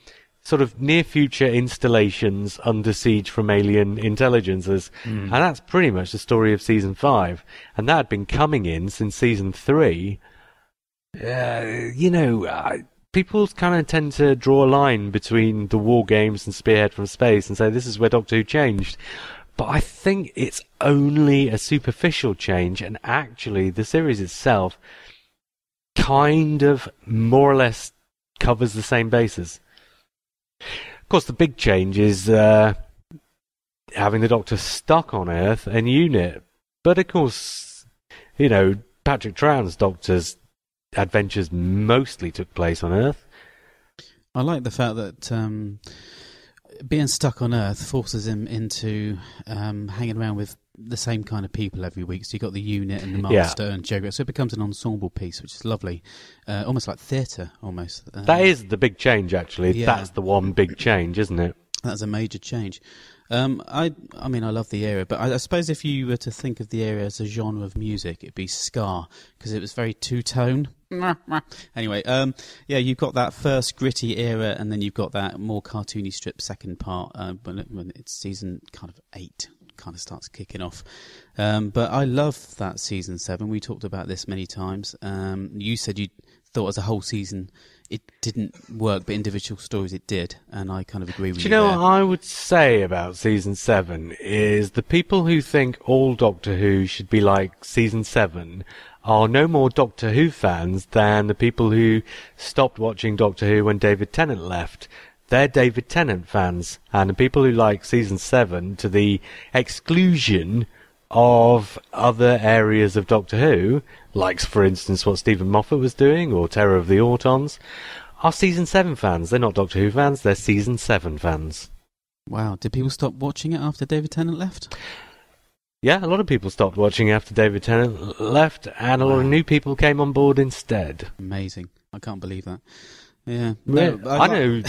sort of near-future installations under siege from alien intelligences. Mm. And that's pretty much the story of Season five. And that had been coming in since Season three. Uh, you know, uh, people kind of tend to draw a line between the War Games and Spearhead from Space and say, this is where Doctor Who changed. But I think it's only a superficial change, and actually the series itself kind of more or less covers the same bases. Of course, the big change is uh, having the Doctor stuck on Earth and UNIT. But of course, you know, Patrick Troughton's Doctor's adventures mostly took place on Earth. I like the fact that um, being stuck on Earth forces him into um, hanging around with the same kind of people every week. So you've got the UNIT and the Master, yeah, and Joe. So it becomes an ensemble piece, which is lovely. Uh, almost like theatre, almost. Um, that is the big change, actually. Yeah. That's the one big change, isn't it? That's a major change. Um, I I mean, I love the era, but I, I suppose if you were to think of the era as a genre of music, it'd be ska, because it was very two-tone. Anyway, um, yeah, you've got that first gritty era, and then you've got that more cartoony strip second part, uh, when, it, when it's season kind of eight, kind of starts kicking off. Um, but I love that season seven. We talked about this many times. Um, you said you thought as a whole season it didn't work, but individual stories it did, and I kind of agree with you. Do you know there. What I would say about Season seven is the people who think all Doctor Who should be like Season seven are no more Doctor Who fans than the people who stopped watching Doctor Who when David Tennant left. They're David Tennant fans, and the people who like Season seven to the exclusion of other areas of Doctor Who, like, for instance, what Stephen Moffat was doing, or Terror of the Autons, are Season seven fans. They're not Doctor Who fans, they're Season seven fans. Wow, did people stop watching it after David Tennant left? Yeah, a lot of people stopped watching after David Tennant left, and a lot of new people came on board instead. Amazing. I can't believe that. Yeah, no, I, I know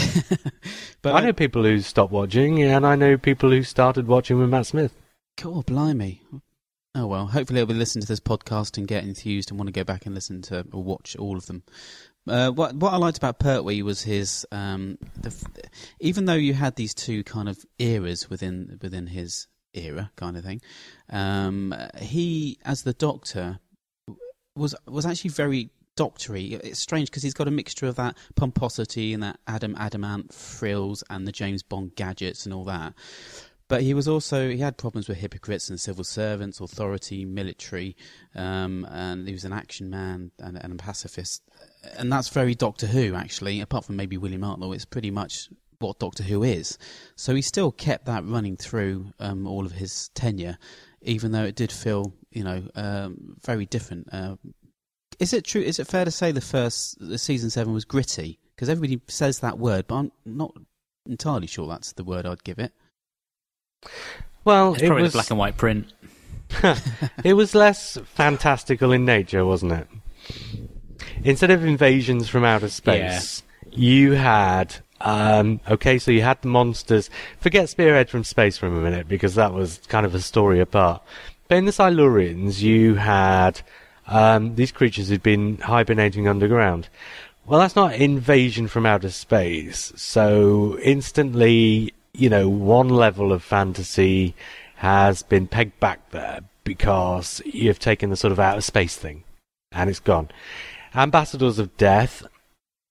but I know people who stopped watching, and I know people who started watching with Matt Smith. Cool, blimey. Oh, well, hopefully I'll be listening to this podcast and get enthused and want to go back and listen to or watch all of them. Uh, what what I liked about Pertwee was his... Um, the, even though you had these two kind of eras within within his era kind of thing, um, he, as the Doctor, was was actually very... doctory. It's strange because he's got a mixture of that pomposity and that Adam Adamant frills and the James Bond gadgets and all that. But he was also, he had problems with hypocrites and civil servants, authority, military, um, and he was an action man and, and a pacifist. And that's very Doctor Who, actually. Apart from maybe William Hartnell, it's pretty much what Doctor Who is. So he still kept that running through um, all of his tenure, even though it did feel, you know, um, very different. Uh, Is it true? Is it fair to say the first the season seven was gritty? Because everybody says that word, but I'm not entirely sure that's the word I'd give it. Well, it's probably it was, the black and white print. It was less fantastical in nature, wasn't it? Instead of invasions from outer space, yeah. you had um, okay. So you had the monsters. Forget Spearhead from Space for a minute, because that was kind of a story apart. But in the Silurians, you had. Um, these creatures had been hibernating underground. Well, that's not invasion from outer space. So instantly, you know, one level of fantasy has been pegged back there because you've taken the sort of outer space thing and it's gone. Ambassadors of Death,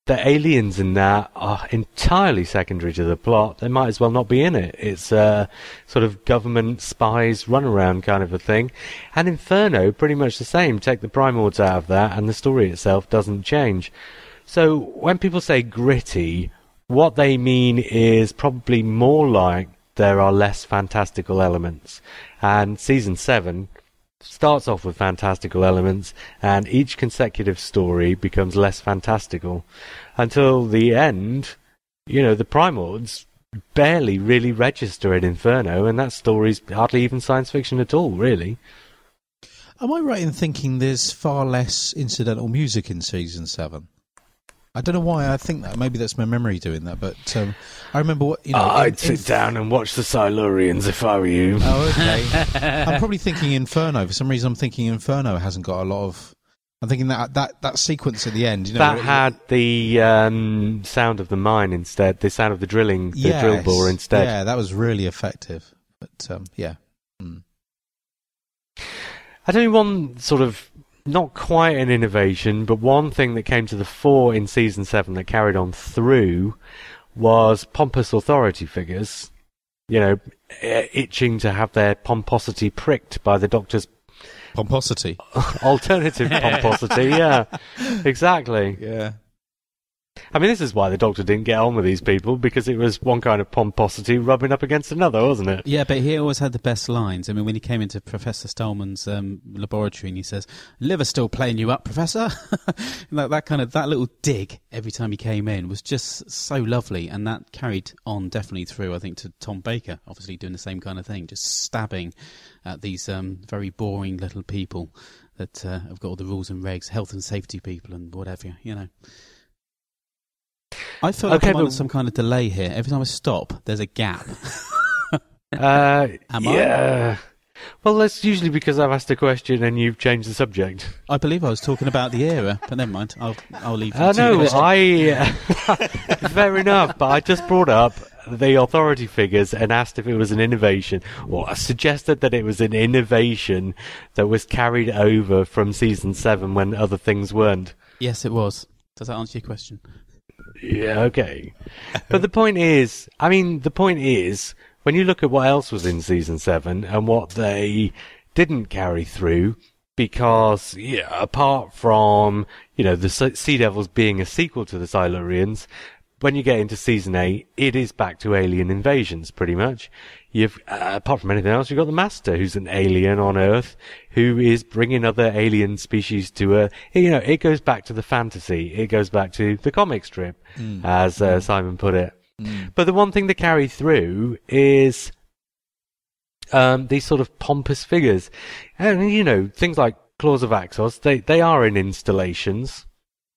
the aliens in that are entirely secondary to the plot. They might as well not be in it. It's a sort of government spies runaround kind of a thing. And Inferno, pretty much the same. Take the Primords out of that and the story itself doesn't change. So when people say gritty, what they mean is probably more like there are less fantastical elements. And Season seven starts off with fantastical elements, and each consecutive story becomes less fantastical until the end. You know, the Primords barely really register in Inferno, and that story's hardly even science fiction at all, really. Am I right in thinking there's far less incidental music in Season seven? I don't know why I think that. Maybe that's my memory doing that, but um, I remember what... you know. Oh, in, I'd sit in... down and watch the Silurians if I were you. Oh, okay. I'm probably thinking Inferno. For some reason, I'm thinking Inferno hasn't got a lot of... I'm thinking that that, that sequence at the end... You know, that it, had the um, sound of the mine instead, the sound of the drilling, the yes, drill bore instead. Yeah, that was really effective. But, um, yeah. Mm. I don't know, one sort of... not quite an innovation, but one thing that came to the fore in Season seven that carried on through was pompous authority figures, you know, itching to have their pomposity pricked by the Doctor's... Pomposity? Alternative pomposity, yeah. Exactly. Yeah. I mean, this is why the Doctor didn't get on with these people, because it was one kind of pomposity rubbing up against another, wasn't it? Yeah, but he always had the best lines. I mean, when he came into Professor Stallman's um, laboratory and he says, "Liver's still playing you up, Professor." that, that kind of, that little dig every time he came in was just so lovely, and that carried on definitely through, I think, to Tom Baker, obviously doing the same kind of thing, just stabbing at these um, very boring little people that uh, have got all the rules and regs, health and safety people and whatever, you know. I feel like okay, I'm but... on some kind of delay here. Every time I stop, there's a gap. uh, Am I? Yeah. Well, that's usually because I've asked a question and you've changed the subject. I believe I was talking about the era, but never mind. I'll I'll leave. Uh, no, I know. I fair enough, but I just brought up the authority figures and asked if it was an innovation, or I suggested that it was an innovation that was carried over from season seven when other things weren't. Yes, it was. Does that answer your question? Yeah, okay. But the point is, I mean, the point is, when you look at what else was in season seven and what they didn't carry through, because, yeah, apart from, you know, the Sea Devils being a sequel to the Silurians, when you get into season eight, it is back to alien invasions, pretty much. You've, uh, apart from anything else, you've got the Master, who's an alien on Earth, who is bringing other alien species to Earth. You know, it goes back to the fantasy. It goes back to the comic strip, mm. as uh, mm. Simon put it. Mm. But the one thing to carry through is um, these sort of pompous figures. And, you know, things like Claws of Axos, they, they are in installations.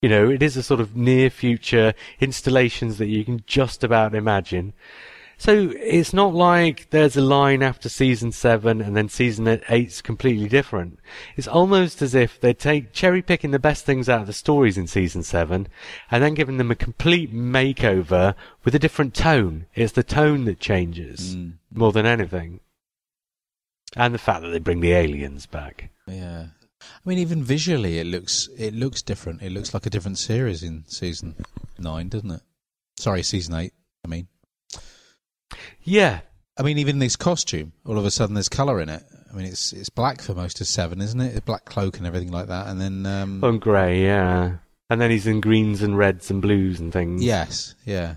You know, it is a sort of near-future installations that you can just about imagine. So it's not like there's a line after season seven and then season eight's completely different. It's almost as if they take cherry picking the best things out of the stories in season seven and then giving them a complete makeover with a different tone. It's the tone that changes mm. more than anything, and the fact that they bring the aliens back. Yeah, I mean, even visually, it looks it looks different. It looks like a different series in season nine, doesn't it? Sorry, season eight. I mean. Yeah. I mean, even this costume, all of a sudden there's colour in it. I mean, it's it's black for most of seven, isn't it? A black cloak and everything like that. And then... Um, oh, and grey, yeah. And then he's in greens and reds and blues and things. Yes, yeah.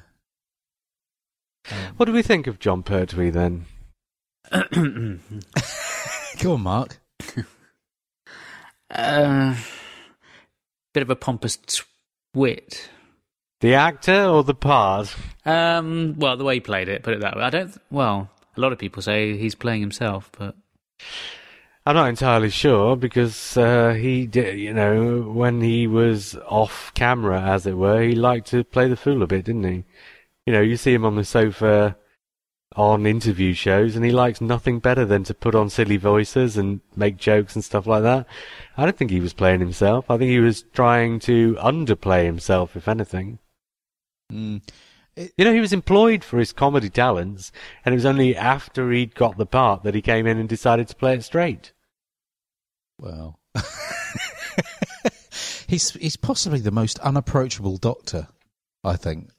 Um, what do we think of John Pertwee, then? Go on, Mark. uh, bit of a pompous twit. The actor or the part? Um, well, the way he played it, put it that way. I don't. Well, a lot of people say he's playing himself, but I'm not entirely sure because uh, he did. You know, when he was off camera, as it were, he liked to play the fool a bit, didn't he? You know, you see him on the sofa on interview shows, and he likes nothing better than to put on silly voices and make jokes and stuff like that. I don't think he was playing himself. I think he was trying to underplay himself, if anything. Mm. It, you know, he was employed for his comedy talents, and it was only after he'd got the part that he came in and decided to play it straight. Well, he's he's possibly the most unapproachable Doctor, I think.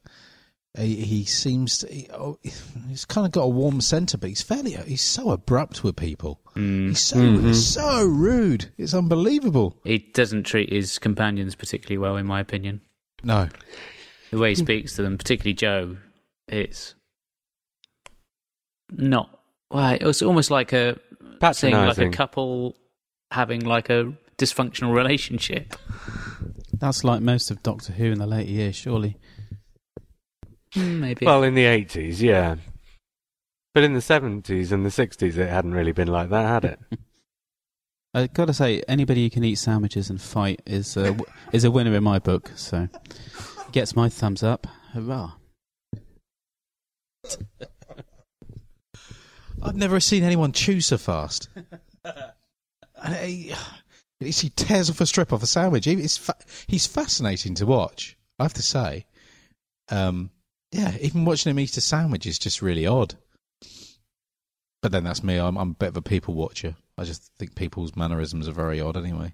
He, he seems to, he, oh, he's kind of got a warm centre, but he's fairly he's so abrupt with people. Mm. He's so mm-hmm. he's so rude. It's unbelievable. He doesn't treat his companions particularly well, in my opinion. No. The way he speaks to them, particularly Joe, it's not. Well, it was almost like a seeing like a couple having like a dysfunctional relationship. That's like most of Doctor Who in the later years, surely. Maybe. Well, in the eighties, yeah, but in the seventies and the sixties, it hadn't really been like that, had it? I've got to say, anybody who can eat sandwiches and fight is a, is a winner in my book. So. Gets my thumbs up. Hurrah. I've never seen anyone chew so fast. And he, he tears off a strip off a sandwich. He, it's fa- he's fascinating to watch, I have to say. Um, yeah, even watching him eat a sandwich is just really odd. But then that's me. I'm, I'm a bit of a people watcher. I just think people's mannerisms are very odd anyway.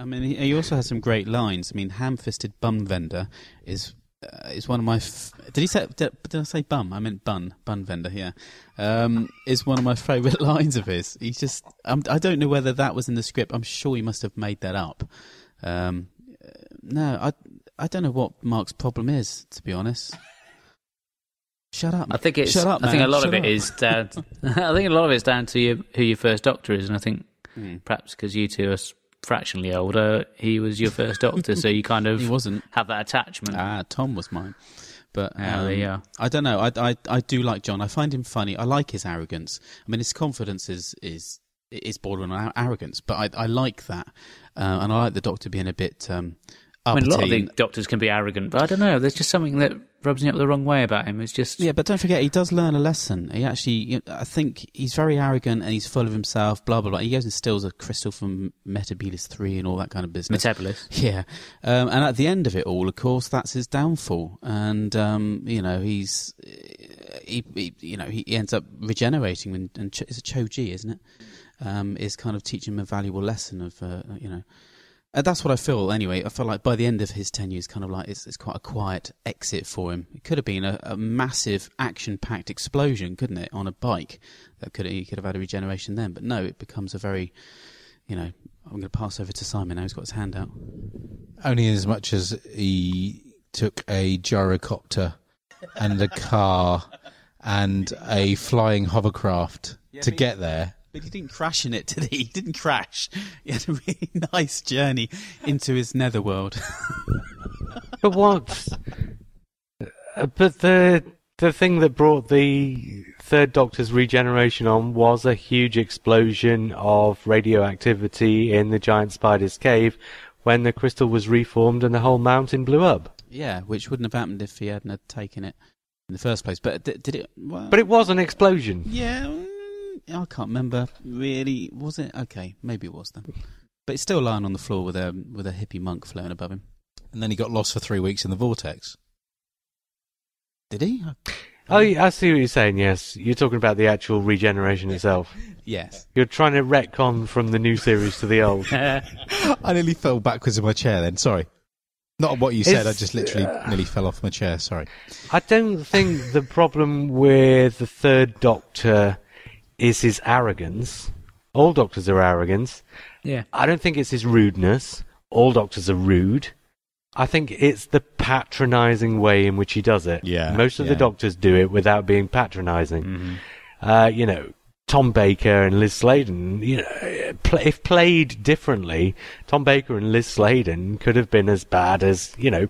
I mean, he also has some great lines. I mean, ham-fisted bum vendor is uh, is one of my. F- did he say? Did, did I say bum? I meant bun. Bun vendor. Yeah, um, is one of my favourite lines of his. He's just. Um, I don't know whether that was in the script. I'm sure he must have made that up. Um, no, I I don't know what Mark's problem is, to be honest. Shut up. I think it's. Shut up, man. I think a lot Shut of it up. is down. To, I think a lot of it's down to you, who your first Doctor is, and I think mm. perhaps because you two are fractionally older, he was your first Doctor, so you kind of he wasn't have that attachment. Ah, Tom was mine, but yeah, um, yeah. I don't know. I, I I do like John. I find him funny. I like his arrogance. I mean, his confidence is is is bordering on arrogance, but I I like that, uh, and I like the Doctor being a bit. Um, I mean, a lot of the Doctors can be arrogant, but I don't know. There's just something that rubs me up the wrong way about him. It's just... Yeah, but don't forget, he does learn a lesson. He actually... You know, I think he's very arrogant and he's full of himself, blah, blah, blah. He goes and steals a crystal from Metabolus three and all that kind of business. Metabolus. Yeah. Um, and at the end of it all, of course, that's his downfall. And, um, you know, he's... He, he, you know, he ends up regenerating. And, and Ch- it's a Choji, isn't it? Um, is kind of teaching him a valuable lesson of, uh, you know... And that's what I feel anyway. I feel like by the end of his tenure, it's kind of like it's, it's quite a quiet exit for him. It could have been a, a massive action-packed explosion, couldn't it, on a bike? That could he could have had a regeneration then, but no, it becomes a very, you know, I'm going to pass over to Simon now. He's got his hand out. Only in as much as he took a gyrocopter and a car and a flying hovercraft yeah, to me- get there. But he didn't crash in it, did he? He didn't crash. He had a really nice journey into his netherworld. It was. But the the thing that brought the Third Doctor's regeneration on was a huge explosion of radioactivity in the giant spider's cave when the crystal was reformed and the whole mountain blew up. Yeah, which wouldn't have happened if he hadn't had taken it in the first place. But did, did it... Well, but it was an explosion. Yeah, I can't remember really. Was it okay? Maybe it was then, but it's still lying on the floor with a with a hippie monk floating above him. And then he got lost for three weeks in the vortex. Did he? Oh, I see what you're saying. Yes, you're talking about the actual regeneration itself. Yes, you're trying to retcon from the new series to the old. I nearly fell backwards in my chair. Then sorry, not what you said. It's, I just literally uh, nearly fell off my chair. Sorry. I don't think the problem with the Third Doctor is his arrogance. All Doctors are arrogant. Yeah. I don't think it's his rudeness. All Doctors are rude. I think it's the patronising way in which he does it. Yeah. Most of yeah. the Doctors do it without being patronising. Mm-hmm. Uh, you know, Tom Baker and Liz Sladen, you know, play, if played differently, Tom Baker and Liz Sladen could have been as bad as, you know,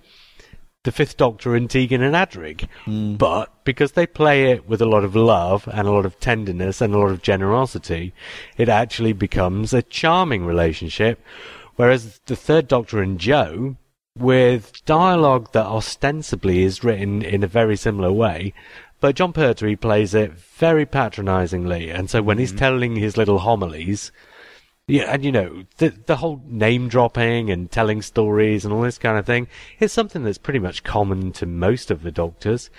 the Fifth Doctor and Tegan and Adric, mm. but because they play it with a lot of love and a lot of tenderness and a lot of generosity, it actually becomes a charming relationship, whereas the Third Doctor and Joe, with dialogue that ostensibly is written in a very similar way, but John Pertwee plays it very patronisingly, and so when mm. he's telling his little homilies... Yeah, and you know, the the whole name dropping and telling stories and all this kind of thing is something that's pretty much common to most of the Doctors,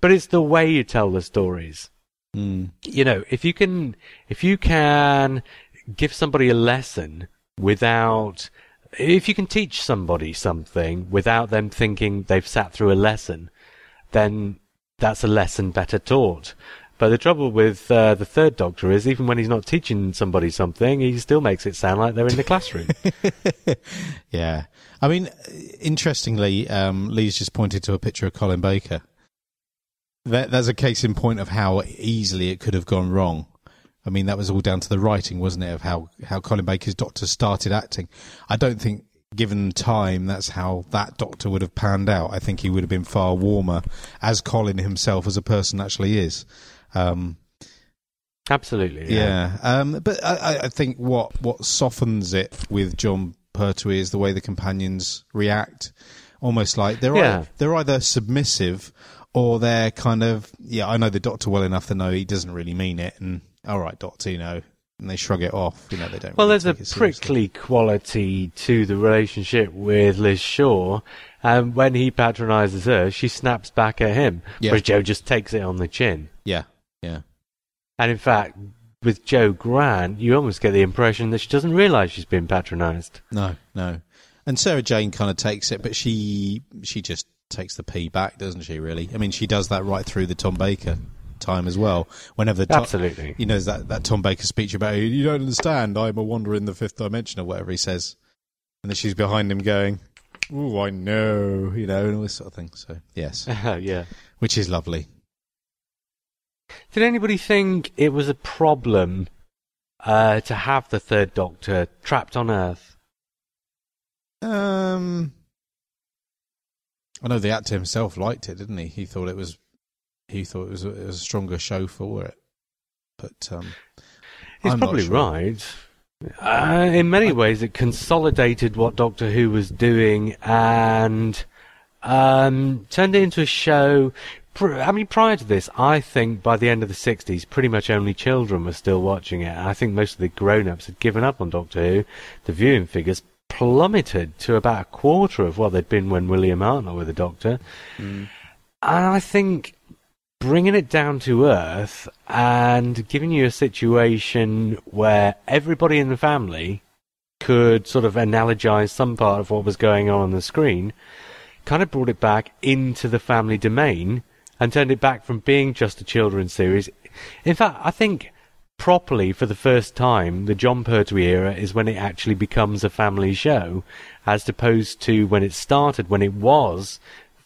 but it's the way you tell the stories. Mm. You know, if you can, if you can give somebody a lesson without, if you can teach somebody something without them thinking they've sat through a lesson, then that's a lesson better taught. But the trouble with uh, the Third Doctor is, even when he's not teaching somebody something, he still makes it sound like they're in the classroom. Yeah. I mean, interestingly, um, Lee's just pointed to a picture of Colin Baker. That, that's a case in point of how easily it could have gone wrong. I mean, that was all down to the writing, wasn't it, of how, how Colin Baker's Doctor started acting. I don't think, given time, that's how that Doctor would have panned out. I think he would have been far warmer, as Colin himself as a person actually is. Um, Absolutely, yeah. yeah. Um, but I, I think what, what softens it with John Pertwee is the way the companions react, almost like they're yeah. either, they're either submissive or they're kind of yeah. I know the Doctor well enough to know he doesn't really mean it, and all right, Doctor, you know, and they shrug it off. You know, they don't. Well, really there's take a prickly quality to the relationship with Liz Shaw, and when he patronises her, she snaps back at him, yeah. whereas Joe just takes it on the chin. Yeah. Yeah. And in fact, with Jo Grant, you almost get the impression that she doesn't realise she's been patronised. No, no. And Sarah Jane kind of takes it, but she she just takes the pee back, doesn't she, really? I mean, she does that right through the Tom Baker time as well. Whenever the Absolutely. To- you know, that, that Tom Baker speech about, you don't understand, I'm a wanderer in the fifth dimension, or whatever he says. And then she's behind him going, ooh, I know, you know, and all this sort of thing. So, yes. Yeah. Which is lovely. Did anybody think it was a problem uh, to have the Third Doctor trapped on Earth? Um, I know the actor himself liked it, didn't he? He thought it was, he thought it was, it was a stronger show for it. But um, he's I'm probably not sure. Right. Uh, in many ways, it consolidated what Doctor Who was doing and um, turned it into a show. I mean, prior to this, I think by the end of the sixties, pretty much only children were still watching it. I think most of the grown-ups had given up on Doctor Who. The viewing figures plummeted to about a quarter of what they'd been when William Hartnell were the Doctor. Mm. And I think bringing it down to earth and giving you a situation where everybody in the family could sort of analogize some part of what was going on on the screen kind of brought it back into the family domain and turned it back from being just a children's series. In fact, I think properly for the first time, the John Pertwee era is when it actually becomes a family show, as opposed to when it started, when it was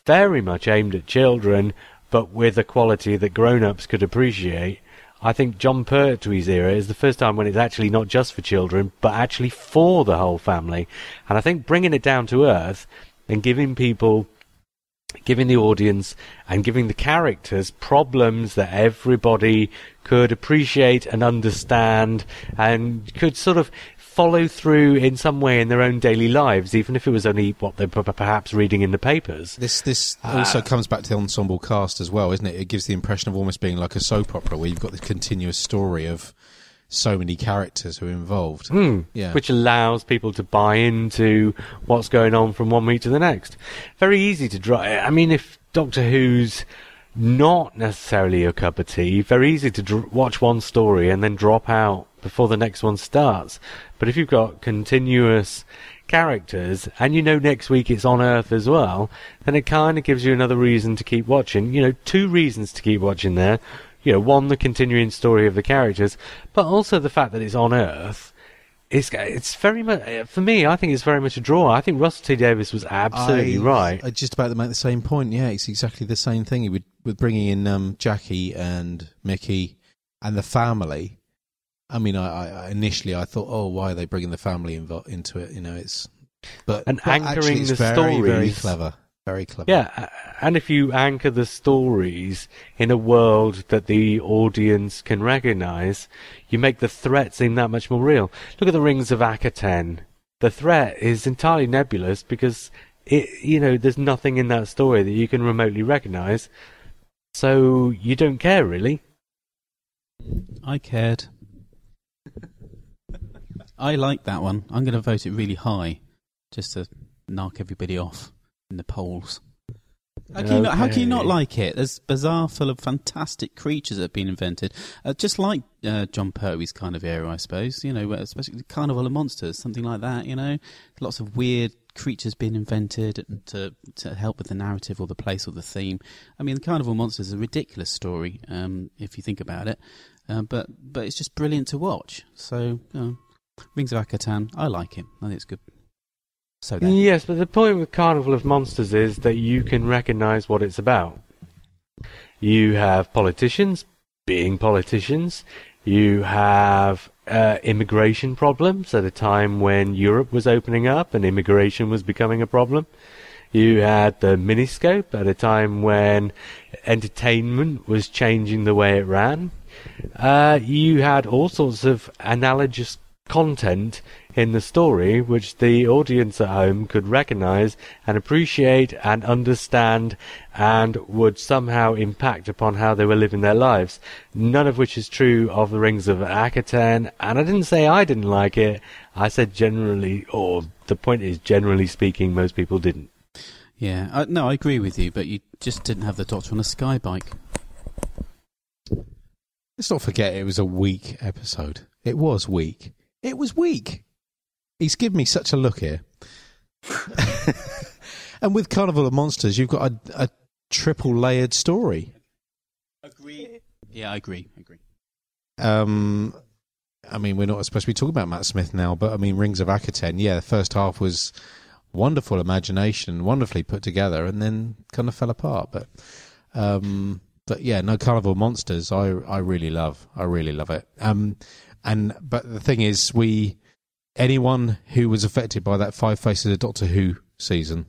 very much aimed at children, but with a quality that grown-ups could appreciate. I think John Pertwee's era is the first time when it's actually not just for children, but actually for the whole family. And I think bringing it down to earth and giving people... giving the audience and giving the characters problems that everybody could appreciate and understand and could sort of follow through in some way in their own daily lives, even if it was only what they're perhaps reading in the papers. This this uh, also comes back to the ensemble cast as well, isn't it? It gives the impression of almost being like a soap opera where you've got the continuous story of so many characters who are involved. Mm, yeah. Which allows people to buy into what's going on from one week to the next. Very easy to draw. I mean, if Doctor Who's not necessarily your cup of tea, very easy to dr- watch one story and then drop out before the next one starts. But if you've got continuous characters and you know next week it's on Earth as well, then it kind of gives you another reason to keep watching. You know, two reasons to keep watching there. You know, one, the continuing story of the characters, but also the fact that it's on Earth. It's it's very much, for me, I think it's very much a draw. I think Russell T. Davies was absolutely I, right. I just about to make the same point, yeah. It's exactly the same thing. He would, with bringing in um, Jackie and Mickey and the family. I mean, I, I initially I thought, oh, why are they bringing the family invo- into it? You know, it's... But, and but anchoring it's the very, stories. Very clever. Very clever. Yeah, and if you anchor the stories in a world that the audience can recognise, you make the threat seem that much more real. Look at the Rings of Akaten. The threat is entirely nebulous because, it, you know, there's nothing in that story that you can remotely recognise, so you don't care, really. I cared. I like that one. I'm going to vote it really high, just to knock everybody off. In the polls. How can, okay. you not, how can you not like it? There's bazaar full of fantastic creatures that have been invented, uh, just like uh, John Pertwee's kind of era, I suppose. You know, especially the Carnival of Monsters, something like that. You know, lots of weird creatures being invented to to help with the narrative or the place or the theme. I mean, the Carnival of Monsters is a ridiculous story um, if you think about it, uh, but but it's just brilliant to watch. So, uh, Rings of Akaten, I like it. I think it's good. So yes, but the point with Carnival of Monsters is that you can recognise what it's about. You have politicians being politicians. You have uh, immigration problems at a time when Europe was opening up and immigration was becoming a problem. You had the Miniscope at a time when entertainment was changing the way it ran. Uh, you had all sorts of analogous content in the story which the audience at home could recognise and appreciate and understand and would somehow impact upon how they were living their lives, none of which is true of the Rings of Akaten. And I didn't say I didn't like it, I said generally, or the point is generally speaking most people didn't. Yeah, I, no I agree with you, but you just didn't have the Doctor on a sky bike. Let's not forget it was a weak episode. It was weak. It was weak. He's given me such a look here. And with Carnival of Monsters, you've got a, a triple-layered story. Agree. Yeah, I agree. I agree. Um, I mean, we're not supposed to be talking about Matt Smith now, but I mean, Rings of Akaten. Yeah, the first half was wonderful imagination, wonderfully put together, and then kind of fell apart. But um, but yeah, no, Carnival Monsters, I I really love. I really love it. Um, and but the thing is, we anyone who was affected by that Five Faces of Doctor Who season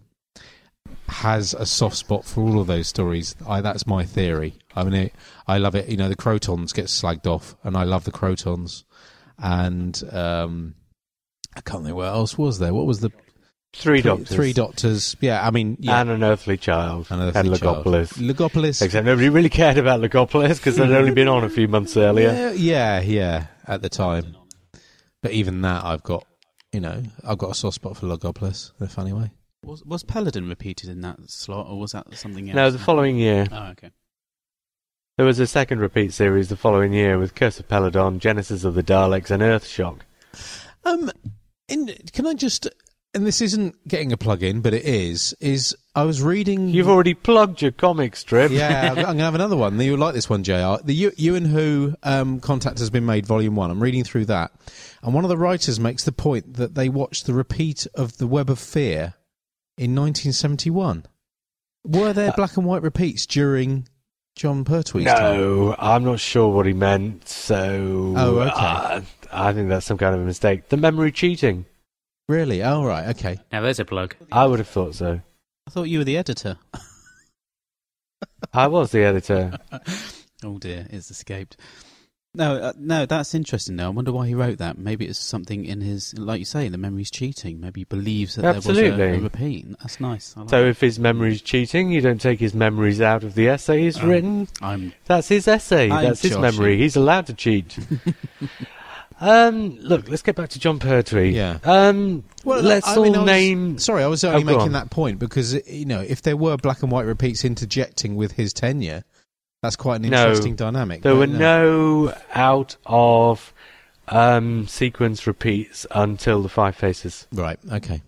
has a soft spot for all of those stories. I, that's my theory. I mean, it, I love it. You know, the Crotons get slagged off, and I love the Crotons. And um, I can't think what else was there. What was the three doctors? Three doctors. Yeah, I mean, yeah. And an earthly child. An earthly and Legopolis. Child. Legopolis. Except nobody really cared about Legopolis because they'd only been on a few months earlier. Yeah, yeah, yeah, at the time. But even that, I've got, you know, I've got a soft spot for Legopolis in a funny way. Was was Peladon repeated in that slot, or was that something else? No, the following year. Oh, okay. There was a second repeat series the following year with Curse of Peladon, Genesis of the Daleks, and Earthshock. Um, in, can I just... And this isn't getting a plug in, but it is. Is I was reading... You've already plugged your comic strip. Yeah, I'm going to have another one. You'll like this one, J R. The You, you and Who um, Contact Has Been Made, Volume one. I'm reading through that. And one of the writers makes the point that they watched the repeat of The Web of Fear in nineteen seventy-one. Were there black and white repeats during John Pertwee's no, time? No, I'm not sure what he meant, so... Oh, okay. Uh, I think that's some kind of a mistake. The memory cheating. Really? Oh, right, okay. Now there's a plug. I would have thought so. I thought you were the editor. I was the editor. Oh, dear, it's escaped. No, uh, no, that's interesting though. I wonder why he wrote that. Maybe it's something in his, like you say, the memory's cheating. Maybe he believes that Absolutely. there was a, a repeat. That's nice. I like so that. If his memory's cheating, you don't take his memories out of the essay he's um, written. I'm, that's his essay. I'm that's Josh. his memory. He's allowed to cheat. um, look, let's get back to John Pertwee. Yeah. Um, well, let's I all mean, I was, name... Sorry, I was only oh, making on. that point because, you know, if there were black and white repeats interjecting with his tenure... That's quite an interesting no, dynamic. There were no out of um, sequence repeats until the Five Faces. Right. Okay.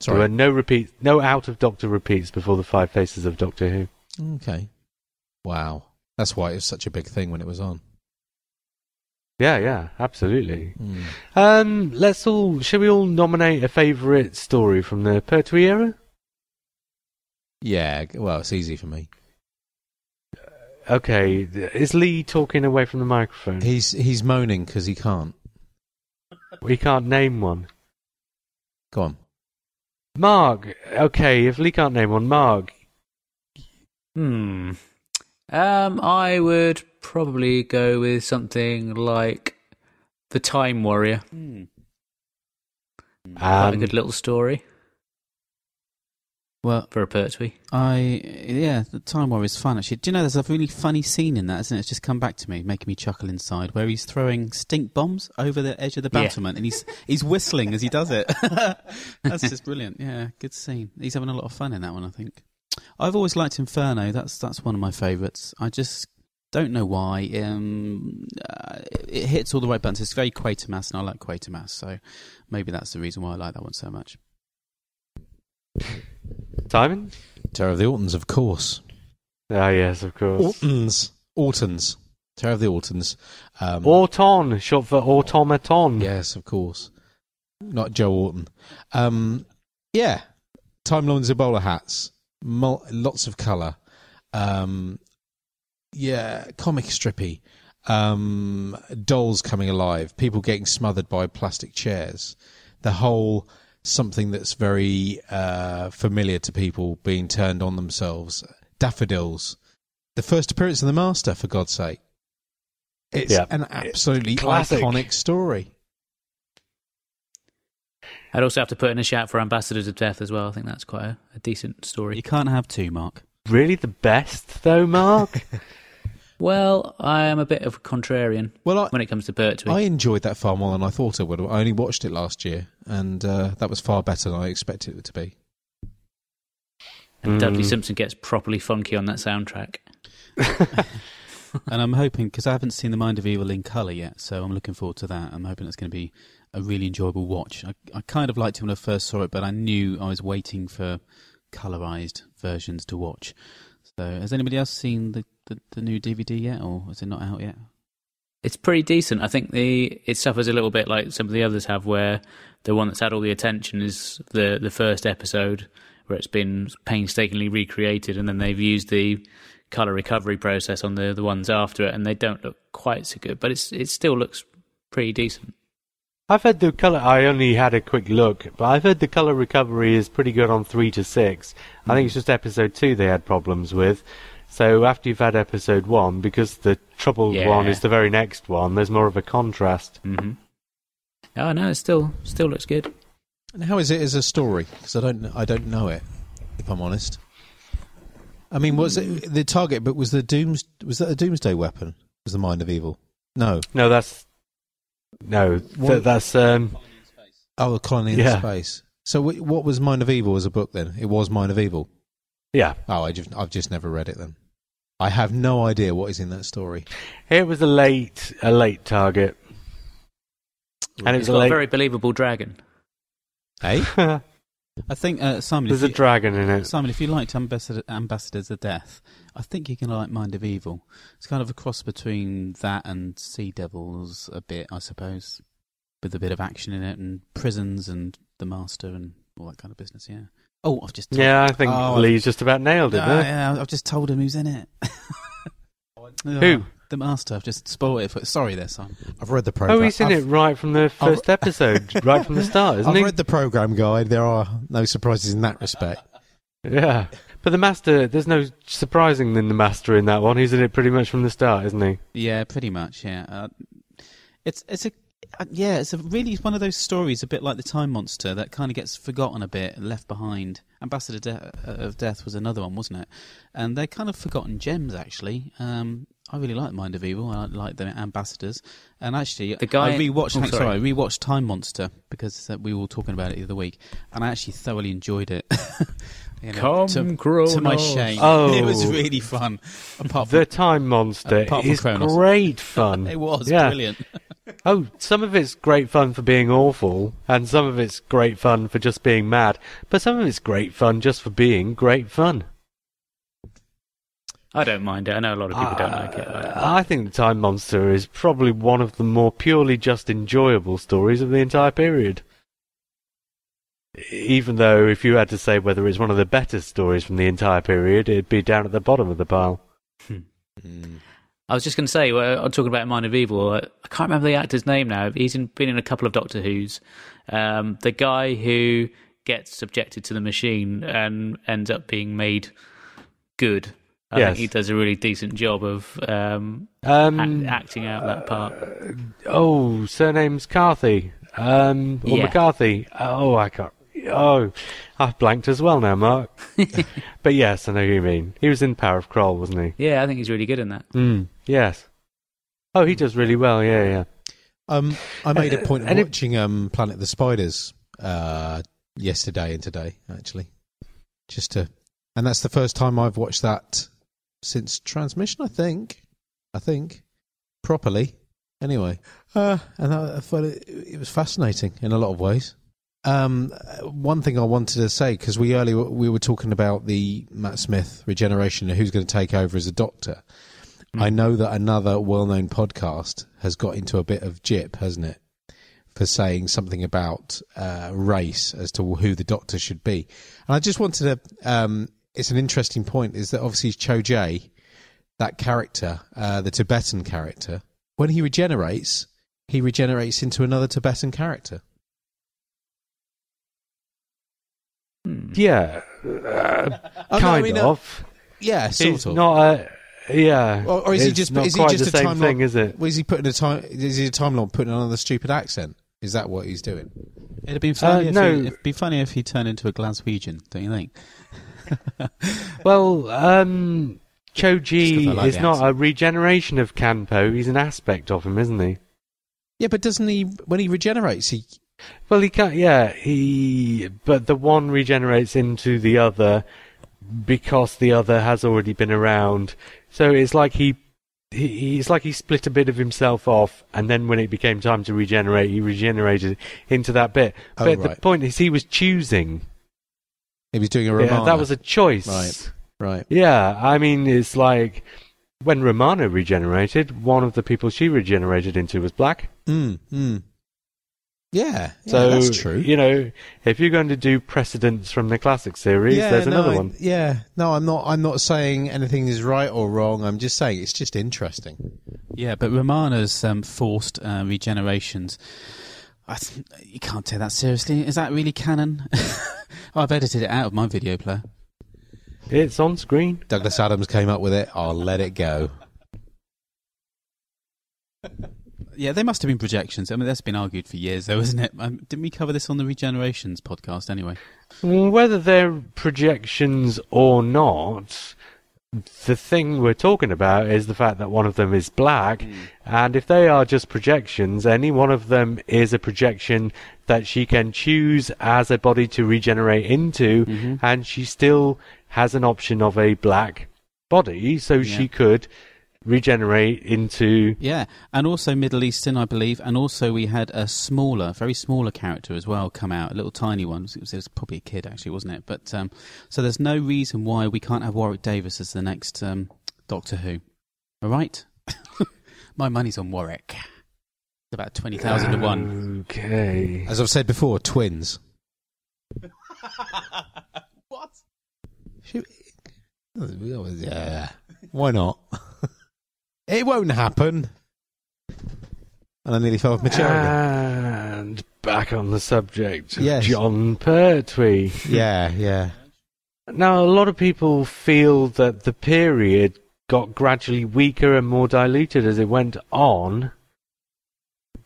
Sorry. There were no repeats, no out of Doctor repeats before the Five Faces of Doctor Who. Okay. Wow. That's why it was such a big thing when it was on. Yeah. Yeah. Absolutely. Mm. Um, let's all. Shall we all nominate a favourite story from the Pertwee era? Yeah. Well, it's easy for me. Okay, is Lee talking away from the microphone? He's he's moaning because he can't. We can't name one. Go on. Marg, okay, if Lee can't name one, Marg. Hmm. Um, I would probably go with something like The Time Warrior. Hmm. Um, a good little story. Well, for a Pertwee. I, yeah, The Time Warrior is fun, actually. Do you know, there's a really funny scene in that, isn't it? It's just come back to me, making me chuckle inside, where he's throwing stink bombs over the edge of the battlement, yeah. and he's he's whistling as he does it. That's just brilliant. Yeah, good scene. He's having a lot of fun in that one, I think. I've always liked Inferno. That's that's one of my favourites. I just don't know why. Um, uh, it hits all the right buttons. It's very Quatermass, and I like Quatermass, so maybe that's the reason why I like that one so much. Simon? Terror of the Ortons, of course. Ah, yes, of course. Ortons. Ortons. Terror of the Ortons. Um, Orton, short for automaton. Yes, of course. Not Joe Orton. Um, yeah. Time Lords of bowler hats. Mul- lots of colour. Um, yeah, comic strippy. Um, dolls coming alive. People getting smothered by plastic chairs. The whole... something that's very uh, familiar to people being turned on themselves. Daffodils. The first appearance of the Master, for God's sake. It's yeah, an absolutely it's iconic story. I'd also have to put in a shout for Ambassadors of Death as well. I think that's quite a, a decent story. You can't have two, Mark. Really? The best, though, Mark? Well, I am a bit of a contrarian well, I, when it comes to Pertwee. I enjoyed that far more than I thought I would. I only watched it last year, and uh, that was far better than I expected it to be. And mm. Dudley Simpson gets properly funky on that soundtrack. And I'm hoping, because I haven't seen The Mind of Evil in colour yet, so I'm looking forward to that. I'm hoping it's going to be a really enjoyable watch. I, I kind of liked it when I first saw it, but I knew I was waiting for colourised versions to watch. So has anybody else seen the... The, the new D V D yet, or is it not out yet? It's pretty decent. I think the it suffers a little bit like some of the others have, where the one that's had all the attention is the the first episode, where it's been painstakingly recreated, and then they've used the colour recovery process on the, the ones after it, and they don't look quite so good, but it's it still looks pretty decent. I've heard the colour... I only had a quick look, but I've heard the colour recovery is pretty good on three to six. I think it's just episode two they had problems with. So after you've had episode one, because the troubled yeah. one is the very next one, there's more of a contrast. Mm-hmm. Oh, no, it still still looks good. And how is it as a story? Because I don't, I don't know it, if I'm honest. I mean, was it the target? But was the dooms? Was that a doomsday weapon? Was the mind of evil? No, no, that's. No, th- that's... Um, oh, A Colony in yeah. Space. So w- what was Mind of Evil as a book then? It was Mind of Evil? Yeah. Oh, I just, I've just never read it then. I have no idea what is in that story. It was a late a late target. And it was it's a got late... a very believable dragon. Hey? I think, uh, Simon... There's a you, dragon in it. Simon, if you liked Ambassador, Ambassadors of Death, I think you're going to like Mind of Evil. It's kind of a cross between that and Sea Devils a bit, I suppose, with a bit of action in it, and prisons and The Master and all that kind of business, yeah. Oh, I've just... Told yeah, him. I think oh, Lee's I've, just about nailed it, uh, huh? Yeah, I've just told him who's in it. Who? The Master. I've just spoiled it. For, sorry there, Simon. I've read the programme. Oh, he's in I've, it right from the first I've, episode, right from the start, isn't I've he? I've read the programme guide. There are no surprises in that respect. Yeah. But the Master, there's no surprising than the Master in that one. He's in it pretty much from the start, isn't he? Yeah, pretty much, yeah. Uh, it's it's a... Uh, yeah, it's a really one of those stories, a bit like the Time Monster, that kind of gets forgotten a bit, left behind. Ambassador De- of Death was another one, wasn't it? And they're kind of forgotten gems, actually. Um... I really like Mind of Evil. I like the Ambassadors, and actually, the guy I rewatched. Oh, sorry. sorry, I rewatched Time Monster because we were talking about it the other week, and I actually thoroughly enjoyed it. you know, Come to, to my shame, oh, it was really fun. Apart from, the Time Monster apart from is Kronos. Great fun. It was yeah. brilliant. Oh, some of it's great fun for being awful, and some of it's great fun for just being mad, but some of it's great fun just for being great fun. I don't mind it. I know a lot of people uh, don't like it. I, don't I think The Time Monster is probably one of the more purely just enjoyable stories of the entire period. Even though, if you had to say whether it's one of the better stories from the entire period, it'd be down at the bottom of the pile. Hmm. Mm. I was just going to say, well, I'm talking about Mind of Evil. I can't remember the actor's name now. He's in, been in a couple of Doctor Who's. Um, the guy who gets subjected to the machine and ends up being made good. I yes. think he does a really decent job of um, um, act, acting out that part. Uh, oh, surname's Carthy. Um, or yeah. McCarthy. Oh, I can't. Oh, I've blanked as well now, Mark. But yes, I know who you mean. He was in Power of Kroll, wasn't he? Yeah, I think he's really good in that. Mm, yes. Oh, he does really well, yeah, yeah. Um, I made a point of watching it... um, Planet of the Spiders uh, yesterday and today, actually. Just to. And that's the first time I've watched that. Since transmission, I think, I think, properly. Anyway, uh, and I, I thought it, it was fascinating in a lot of ways. Um, one thing I wanted to say, because we earlier we were talking about the Matt Smith regeneration and who's going to take over as a doctor. Mm. I know that another well-known podcast has got into a bit of jip, hasn't it, for saying something about uh, race as to who the doctor should be. And I just wanted to. Um, It's an interesting point, is that obviously Cho Jae, that character, uh, the Tibetan character, when he regenerates, he regenerates into another Tibetan character. Yeah, uh, oh, kind no, I mean, of. Uh, yeah, sort it's of. Not a, yeah. Or, or is it's he just? Not is he quite just the a same time thing, log, is it? Well, is he putting a time? Is he a time log putting on another stupid accent? Is that what he's doing? It'd be funny. Uh, no. If he, it'd be funny if he turned into a Glaswegian, don't you think? well, um, Cho Ji like is not accent. A regeneration of Kanpo. He's an aspect of him, isn't he? Yeah, but doesn't he? When he regenerates, he well, he can't. Yeah, he. But the one regenerates into the other because the other has already been around. So it's like he, he it's like he split a bit of himself off, and then when it became time to regenerate, he regenerated into that bit. Oh, but right. The point is, he was choosing. He was doing a Romana. Yeah, that was a choice. Right, right. Yeah, I mean, it's like When Romana regenerated, one of the people she regenerated into was black. Mm, mm. Yeah, so, yeah, that's true. You know, if you're going to do precedents from the classic series, yeah, there's another no, one. Yeah, no, I'm not. I'm not saying anything is right or wrong. I'm just saying it's just interesting. Yeah, but Romana's um, forced uh, regenerations. I th- you can't take that seriously. Is that really canon? I've edited it out of my video player. It's on screen. Douglas Adams came up with it. I'll let it go. Yeah, they must have been projections. I mean, that's been argued for years, though, isn't it? Um, didn't we cover this on the Regenerations podcast anyway? Whether they're projections or not, the thing we're talking about is the fact that one of them is black, mm. and if they are just projections, any one of them is a projection that she can choose as a body to regenerate into, mm-hmm. and she still has an option of a black body, so yeah. she could... regenerate into... Yeah, and also Middle Eastern, I believe, and also we had a smaller, very smaller character as well come out, a little tiny one. It was, it was probably a kid, actually, wasn't it? But um, so there's no reason why we can't have Warwick Davis as the next um, Doctor Who. All right? My money's on Warwick. It's about twenty thousand to one. Okay. As I've said before, twins. What? Should we... Yeah. Why not? It won't happen. And I nearly fell off my chair again. And back on the subject of yes. John Pertwee. Yeah, yeah. Now, a lot of people feel that the period got gradually weaker and more diluted as it went on.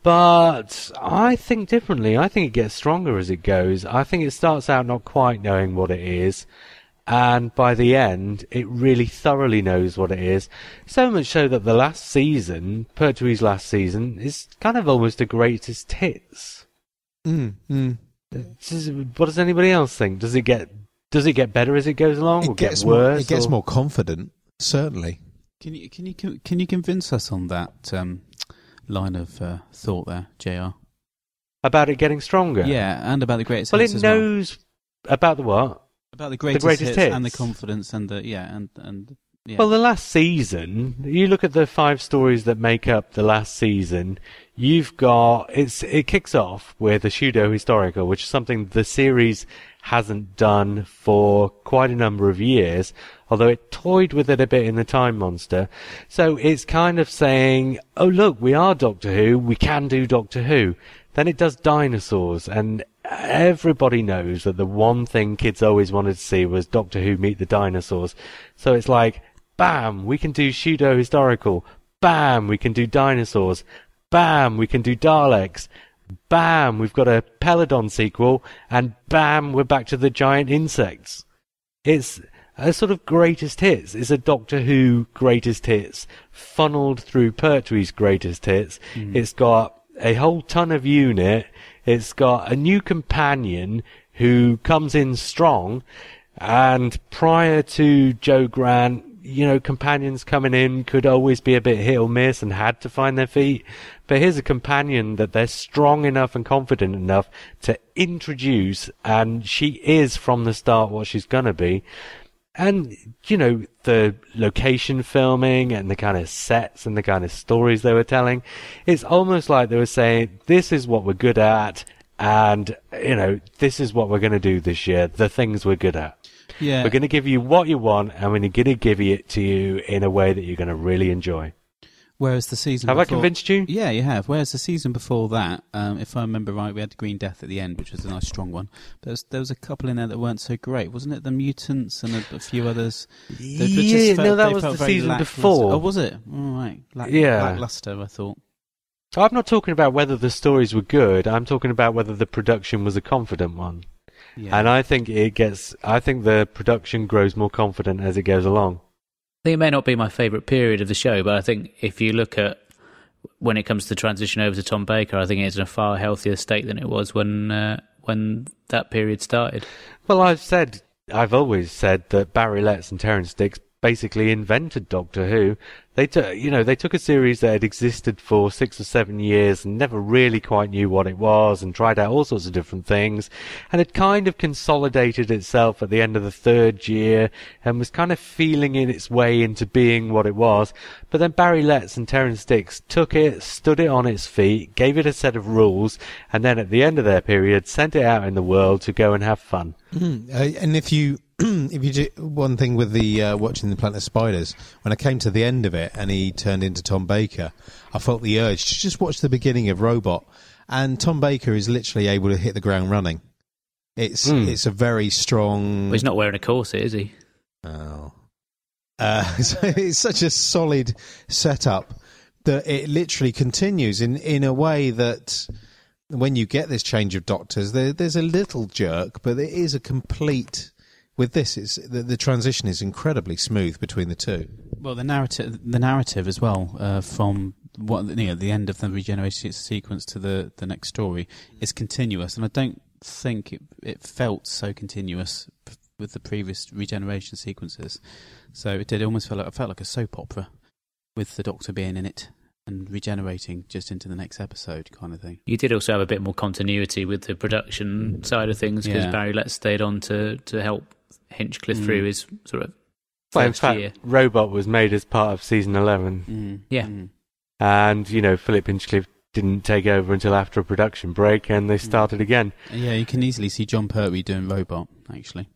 But I think differently. I think it gets stronger as it goes. I think it starts out not quite knowing what it is. And by the end, it really thoroughly knows what it is. So much so that the last season, Pertwee's last season, is kind of almost the greatest hits. Mm, mm. Just, what does anybody else think? Does it get does it get better as it goes along? It or gets get worse? More, it gets or... more confident, certainly. Can you can you can you convince us on that um, line of uh, thought there, J R? About it getting stronger. Yeah, and about the greatest. Well, hits it as knows well. About the what? About the greatest, the greatest hits, hits and the confidence and the, yeah, and, and, yeah. Well, the last season, you look at the five stories that make up the last season, you've got, it's, it kicks off with a pseudo-historical, which is something the series hasn't done for quite a number of years, although it toyed with it a bit in the Time Monster. So it's kind of saying, oh look, we are Doctor Who, we can do Doctor Who. Then it does dinosaurs, and everybody knows that the one thing kids always wanted to see was Doctor Who meet the dinosaurs. So it's like, bam, we can do pseudo-historical. Bam, we can do dinosaurs. Bam, we can do Daleks. Bam, we've got a Peladon sequel. And bam, we're back to the giant insects. It's a sort of greatest hits. It's a Doctor Who greatest hits funneled through Pertwee's greatest hits. Mm. It's got... a whole ton of unit. It's got a new companion who comes in strong, and prior to Joe Grant, you know, companions coming in could always be a bit hit or miss and had to find their feet. But here's a companion that they're strong enough and confident enough to introduce, and she is from the start what she's gonna be. And, you know, the location filming and the kind of sets and the kind of stories they were telling, it's almost like they were saying, this is what we're good at, and, you know, this is what we're going to do this year, the things we're good at. Yeah. We're going to give you what you want, and we're going to give it to you in a way that you're going to really enjoy. Whereas the season have before... Have I convinced you? Yeah, you have. Whereas the season before that, um, if I remember right, we had Green Death at the end, which was a nice strong one. There was, there was a couple in there that weren't so great, wasn't it? The Mutants and a, a few others. They, they yeah, just felt, no, that was the season lackluster. Before. Oh, was it? All right. Lack, yeah. Lackluster, I thought. I'm not talking about whether the stories were good. I'm talking about whether the production was a confident one. Yeah. And I think it gets... I think the production grows more confident as it goes along. It may not be my favourite period of the show, but I think if you look at when it comes to the transition over to Tom Baker, I think it's in a far healthier state than it was when uh, when that period started. Well, I've said, I've always said that Barry Letts and Terence Dicks basically invented Doctor Who. They took, you know, they took a series that had existed for six or seven years and never really quite knew what it was, and tried out all sorts of different things, and it kind of consolidated itself at the end of the third year and was kind of feeling in its way into being what it was. But then Barry Letts and Terence Dicks took it, stood it on its feet, gave it a set of rules, and then at the end of their period sent it out in the world to go and have fun. Mm, uh, and if you if you do one thing with the uh, watching the Planet of Spiders, when I came to the end of it and he turned into Tom Baker, I felt the urge to just watch the beginning of Robot, and Tom Baker is literally able to hit the ground running. It's mm. it's a very strong. Well, he's not wearing a corset, is he? Oh, uh, so it's such a solid setup that it literally continues in in a way that. When you get this change of doctors, there, there's a little jerk, but it is a complete. With this, it's the, the transition is incredibly smooth between the two. Well, the narrative, the narrative as well, uh, from what you know, the end of the regeneration sequence to the the next story is continuous, and I don't think it it felt so continuous with the previous regeneration sequences. So it did almost feel like it felt like a soap opera, with the Doctor being in it. And regenerating just into the next episode kind of thing. You did also have a bit more continuity with the production side of things because yeah. Barry Letts stayed on to, to help Hinchcliffe mm. through his sort of well, first in fact, year. Robot was made as part of season eleven. Mm. Yeah. Mm. And, you know, Philip Hinchcliffe didn't take over until after a production break and they started mm. again. Yeah, you can easily see John Pertwee doing Robot, actually.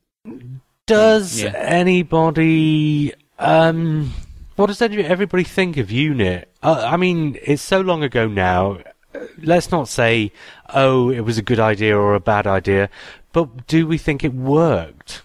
Does yeah. anybody... um? What does everybody think of UNIT? Uh, I mean, it's so long ago now. Let's not say, oh, it was a good idea or a bad idea, but do we think it worked?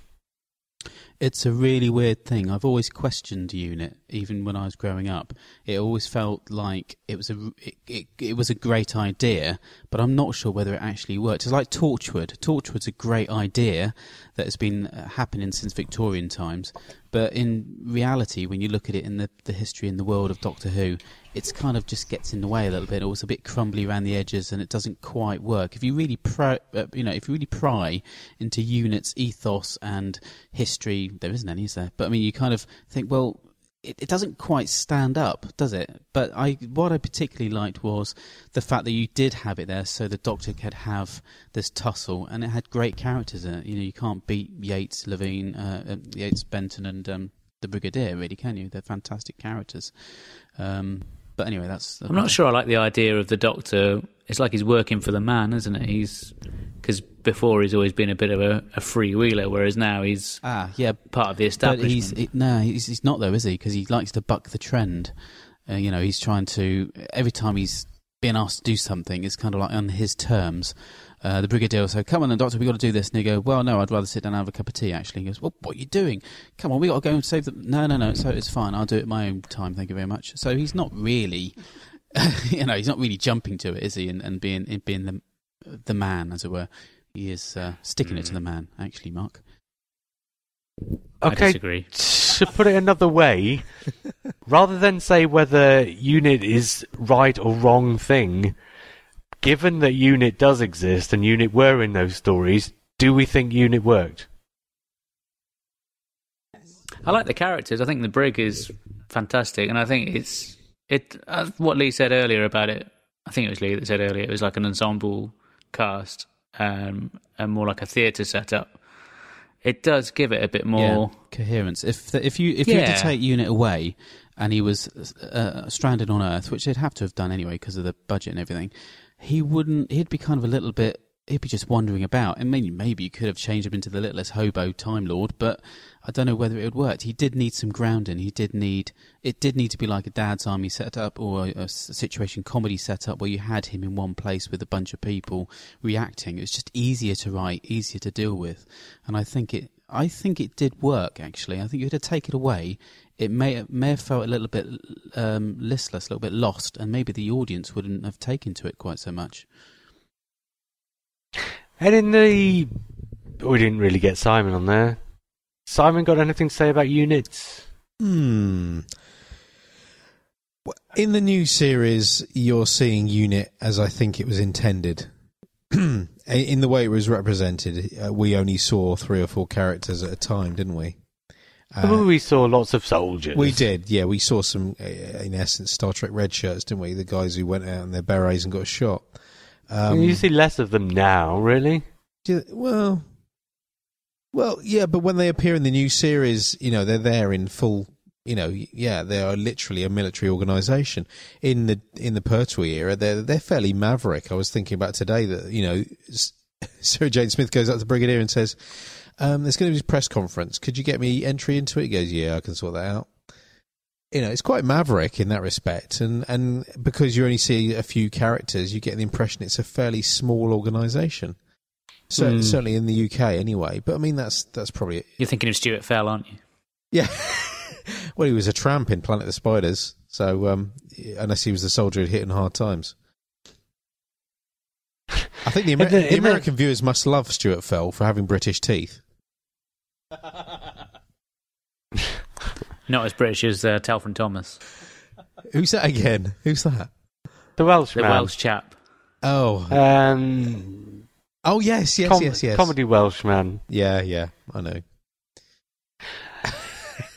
It's a really weird thing. I've always questioned UNIT, even when I was growing up. It always felt like it was a it, it, it was a great idea, but I'm not sure whether it actually worked. It's like Torchwood. Torchwood's a great idea that has been happening since Victorian times, but in reality, when you look at it in the, the history and the world of Doctor Who, it's kind of just gets in the way a little bit. It was a bit crumbly around the edges, and it doesn't quite work. If you really pry, uh, you know, if you really pry into UNIT's ethos and history, there isn't any, is there? But I mean, you kind of think, well, it, it doesn't quite stand up, does it? But I, what I particularly liked was the fact that you did have it there, so the Doctor could have this tussle, and it had great characters in it. You know, you can't beat Yates, Levine, uh, Yates, Benton, and. Um, The Brigadier, really, can you? They're fantastic characters. Um, but anyway, that's... that's I'm not sure I like the idea of the Doctor. It's like he's working for the man, isn't it? He's... Because before he's always been a bit of a, a freewheeler, whereas now he's ah, yeah, part of the establishment. But he's, he, no, he's, he's not, though, is he? Because he likes to buck the trend. Uh, you know, he's trying to... Every time he's being asked to do something, it's kind of like on his terms. Uh, the Brigadier will say, come on then, Doctor, we've got to do this. And he goes, well, no, I'd rather sit down and have a cup of tea, actually. He goes, well, what are you doing? Come on, we've got to go and save them. No, no, no, so it's fine. I'll do it my own time, thank you very much. So he's not really, you know, he's not really jumping to it, is he, and, and being and being the the man, as it were. He is uh, sticking mm. it to the man, actually, Mark. Okay, I disagree. To put it another way, rather than say whether UNIT is right or wrong thing... Given that UNIT does exist and UNIT were in those stories, do we think UNIT worked? I like the characters. I think the Brig is fantastic, and I think it's it. Uh, what Lee said earlier about it, I think it was Lee that said earlier, it was like an ensemble cast um, and more like a theatre setup. It does give it a bit more yeah, coherence. If the, if you if yeah. you had to take UNIT away and he was uh, stranded on Earth, which they'd have to have done anyway because of the budget and everything, he wouldn't. He'd be kind of a little bit. He'd be just wandering about. And maybe maybe you could have changed him into the littlest hobo Time Lord, but I don't know whether it would work. He did need some grounding. He did need. It did need to be like a Dad's Army setup or a, a situation comedy setup where you had him in one place with a bunch of people reacting. It was just easier to write, easier to deal with, and I think it. I think it did work. Actually, I think you had to take it away. It may may have felt a little bit um, listless, a little bit lost, and maybe the audience wouldn't have taken to it quite so much. And in the... We didn't really get Simon on there. Simon, got anything to say about UNIT? Hmm. In the new series, you're seeing UNIT as I think it was intended. In the way it was represented, we only saw three or four characters at a time, didn't we? Uh, well, we saw lots of soldiers. We did, yeah. We saw some, in essence, Star Trek red shirts, didn't we? The guys who went out in their berets and got shot. Um, you see less of them now, really. You, well, well, yeah, but when they appear in the new series, you know, they're there in full, you know, yeah, they are literally a military organisation. In the in the Pertwee era, they're, they're fairly maverick. I was thinking about today that, you know, Sarah Jane Smith goes up to the Brigadier and says, Um, there's going to be a press conference. Could you get me entry into it? He goes, yeah, I can sort that out. You know, it's quite maverick in that respect. And, and because you only see a few characters, you get the impression it's a fairly small organisation. So, mm. Certainly in the U K anyway. But, I mean, that's that's probably it. You're thinking of Stuart Fell, aren't you? Yeah. Well, he was a tramp in Planet of the Spiders. So um, unless he was the soldier who'd hit in hard times. I think the, Amer- the, the American the... viewers must love Stuart Fell for having British teeth. Not as British as uh, Telford Thomas. Who's that again? Who's that? The Welsh the man. The Welsh chap. Oh. Um, oh, yes, yes, com- yes, yes. Comedy Welsh man. Yeah, yeah, I know.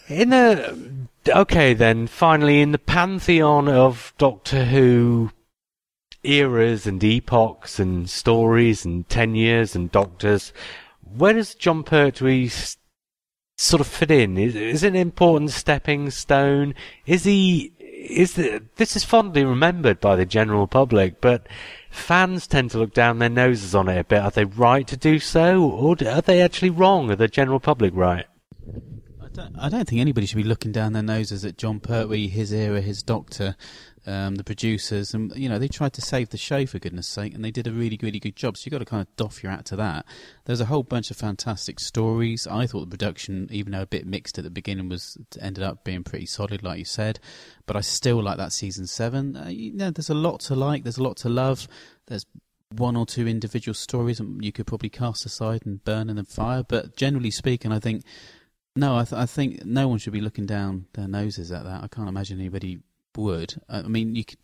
in the... Okay, then, finally, in the pantheon of Doctor Who eras and epochs and stories and tenures and doctors, where does John Pertwee st- sort of fit in? Is, is it an important stepping stone? Is he? Is the, this is fondly remembered by the general public, but fans tend to look down their noses on it a bit. Are they right to do so, or are they actually wrong? Are the general public right? I don't, I don't think anybody should be looking down their noses at John Pertwee, his era, his Doctor. Um, the producers, and you know, they tried to save the show for goodness sake, and they did a really, really good job. So you've got to kind of doff your hat to that. There's a whole bunch of fantastic stories. I thought the production, even though a bit mixed at the beginning, was ended up being pretty solid, like you said. But I still like that season seven. Uh, you know, there's a lot to like. There's a lot to love. There's one or two individual stories you could probably cast aside and burn in the fire. But generally speaking, I think no, I, th- I think no one should be looking down their noses at that. I can't imagine anybody would. I mean, you could,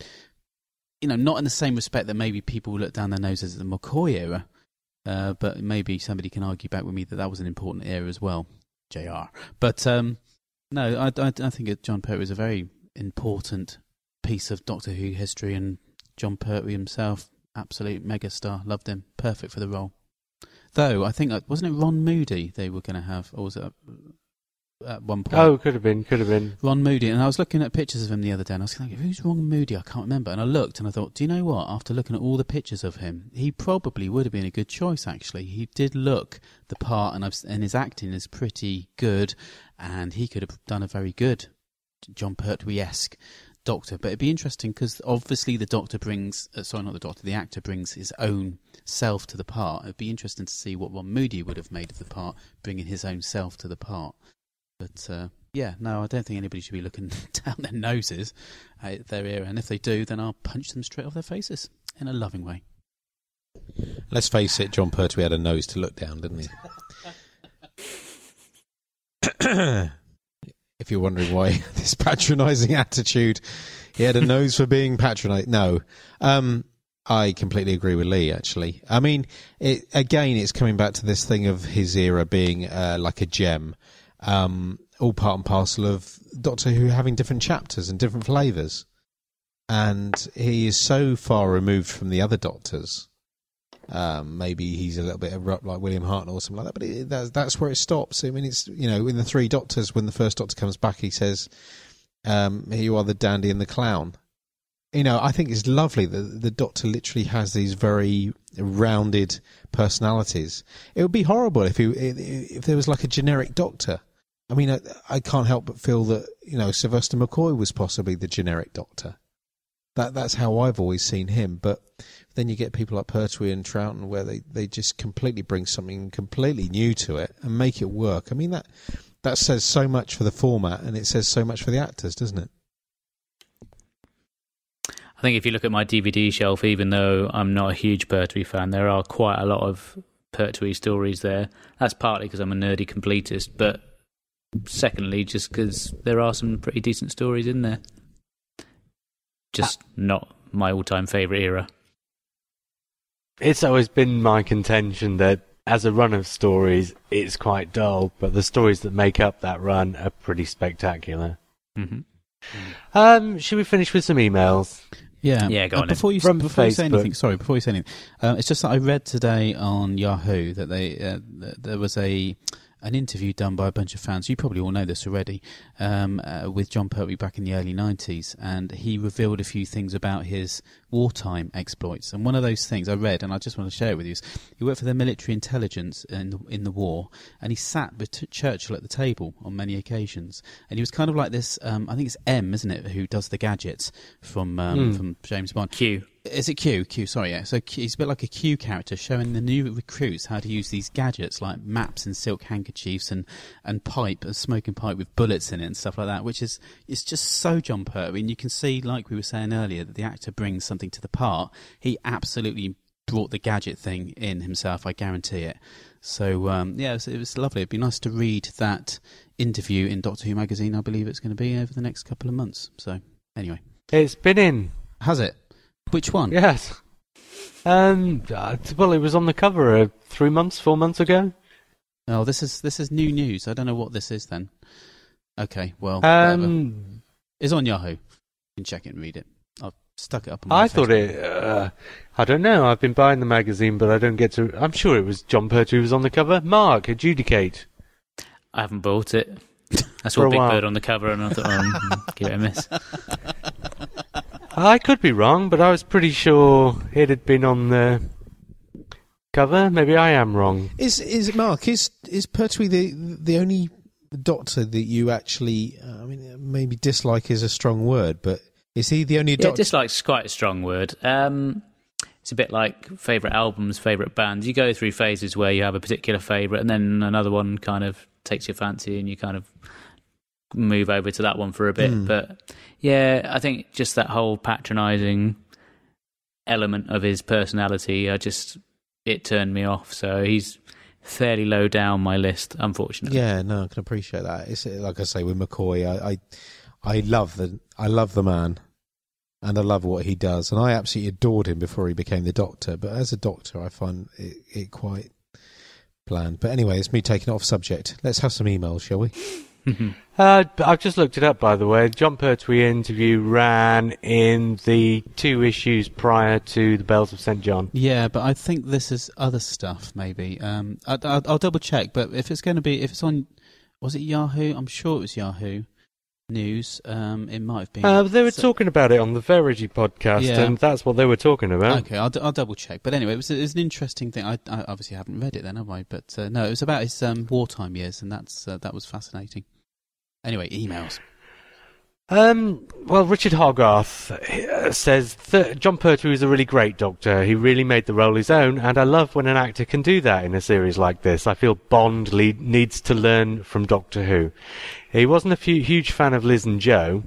you know, not in the same respect that maybe people look down their noses at the McCoy era, uh, but maybe somebody can argue back with me that that was an important era as well, J R. But um, no, I, I, I think John Pertwee is a very important piece of Doctor Who history, and John Pertwee himself, absolute megastar, loved him, perfect for the role. Though, I think, wasn't it Ron Moody they were going to have, or was it... at one point. Oh, could have been, could have been. Ron Moody, and I was looking at pictures of him the other day, and I was thinking, who's Ron Moody? I can't remember. And I looked, and I thought, do you know what? After looking at all the pictures of him, he probably would have been a good choice, actually. He did look the part, and, I've, and his acting is pretty good, and he could have done a very good John Pertwee-esque Doctor. But it'd be interesting, because obviously the Doctor brings, uh, sorry, not the Doctor, the actor brings his own self to the part. It'd be interesting to see what Ron Moody would have made of the part, bringing his own self to the part. But, uh, yeah, no, I don't think anybody should be looking down their noses at their era. And if they do, then I'll punch them straight off their faces in a loving way. Let's face it, John Pertwee had a nose to look down, didn't he? If you're wondering why this patronising attitude, he had a nose for being patronised. No, um, I completely agree with Lee, actually. I mean, it, again, it's coming back to this thing of his era being uh, like a gem. Um, all part and parcel of Doctor Who having different chapters and different flavours. And he is so far removed from the other Doctors. Um, maybe he's a little bit abrupt like William Hartnell or something like that, but it, that's, that's where it stops. I mean, it's, you know, in the Three Doctors, when the first Doctor comes back, he says, um, here you are, the dandy and the clown. You know, I think it's lovely that the Doctor literally has these very rounded personalities. It would be horrible if he, if there was like a generic Doctor. I mean, I, I can't help but feel that, you know, Sylvester McCoy was possibly the generic Doctor. That That's how I've always seen him. But then you get people like Pertwee and Troughton where they, they just completely bring something completely new to it and make it work. I mean, that that says so much for the format, and it says so much for the actors, doesn't it? I think if you look at my D V D shelf, even though I'm not a huge Pertwee fan, there are quite a lot of Pertwee stories there. That's partly because I'm a nerdy completist, but... secondly, just because there are some pretty decent stories in there. Just ah. not my all-time favourite era. It's always been my contention that as a run of stories, it's quite dull, but the stories that make up that run are pretty spectacular. Mm-hmm. Mm. Um, should we finish with some emails? Yeah, yeah. Go on. Uh, before you, From before you say anything, sorry. Before you say anything, um, it's just that I read today on Yahoo that they uh, there was a an interview done by a bunch of fans. You probably all know this already, um, uh, with John Pertwee back in the early nineties, and he revealed a few things about his wartime exploits. And one of those things I read, and I just want to share it with you, is he worked for the military intelligence in the, in the war, and he sat with t- Churchill at the table on many occasions. And he was kind of like this. Um, I think it's M, isn't it, who does the gadgets from um, mm. from James Bond? Q. Is it Q? Q, sorry, yeah. So Q, he's a bit like a Q character, showing the new recruits how to use these gadgets like maps and silk handkerchiefs and, and pipe, a smoking pipe with bullets in it and stuff like that, which is it's just so John Pertwee. And you can see, like we were saying earlier, that the actor brings something to the part. He absolutely brought the gadget thing in himself, I guarantee it. So, um, yeah, it was, it was lovely. It'd be nice to read that interview in Doctor Who magazine, I believe it's going to be, over the next couple of months. So, anyway. It's been in. Has it? Which one? Yes. Um, well, it was on the cover uh, three months, four months ago. Oh, this is this is new news. I don't know what this is then. Okay, well, um, it's on Yahoo. You can check it and read it. I've stuck it up on my I Facebook. thought it... Uh, I don't know. I've been buying the magazine, but I don't get to... I'm sure it was John Pertwee who was on the cover. Mark, adjudicate. I haven't bought it. I saw Big Bird on the cover and I thought, oh, give it a miss. I could be wrong, but I was pretty sure it had been on the cover. Maybe I am wrong. Is is Mark? Is is Pertwee the the only Doctor that you actually? I mean, maybe dislike is a strong word, but is he the only? Yeah, doctor? Dislike's quite a strong word. Um, it's a bit like favourite albums, favourite bands. You go through phases where you have a particular favourite, and then another one kind of takes your fancy, and you kind of move over to that one for a bit. Mm. But yeah, I think just that whole patronising element of his personality, I just it turned me off. So he's fairly low down my list, unfortunately. Yeah, no, I can appreciate that. It's like I say with McCoy, I, I, I love the I love the man, and I love what he does, and I absolutely adored him before he became the Doctor. But as a Doctor, I find it, it quite bland. But anyway, it's me taking it off subject. Let's have some emails, shall we? uh, I've just looked it up, by the way. John Pertwee interview ran in the two issues prior to The Bells of Saint John. Yeah, but I think this is other stuff, maybe. Um, I, I, I'll double check, but if it's going to be, if it's on, was it Yahoo? I'm sure it was Yahoo News. Um, it might have been. Uh, they were so, talking about it on the Verity podcast, yeah. And that's what they were talking about. Okay, I'll, I'll double check. But anyway, it was, it was an interesting thing. I, I obviously haven't read it then, have I? But uh, no, it was about his um, wartime years, and that's uh, that was fascinating. Anyway, emails. Um, well, Richard Hogarth says, John Pertwee is a really great Doctor. He really made the role his own, and I love when an actor can do that in a series like this. I feel Bond le- needs to learn from Doctor Who. He wasn't a few, huge fan of Liz and Joe.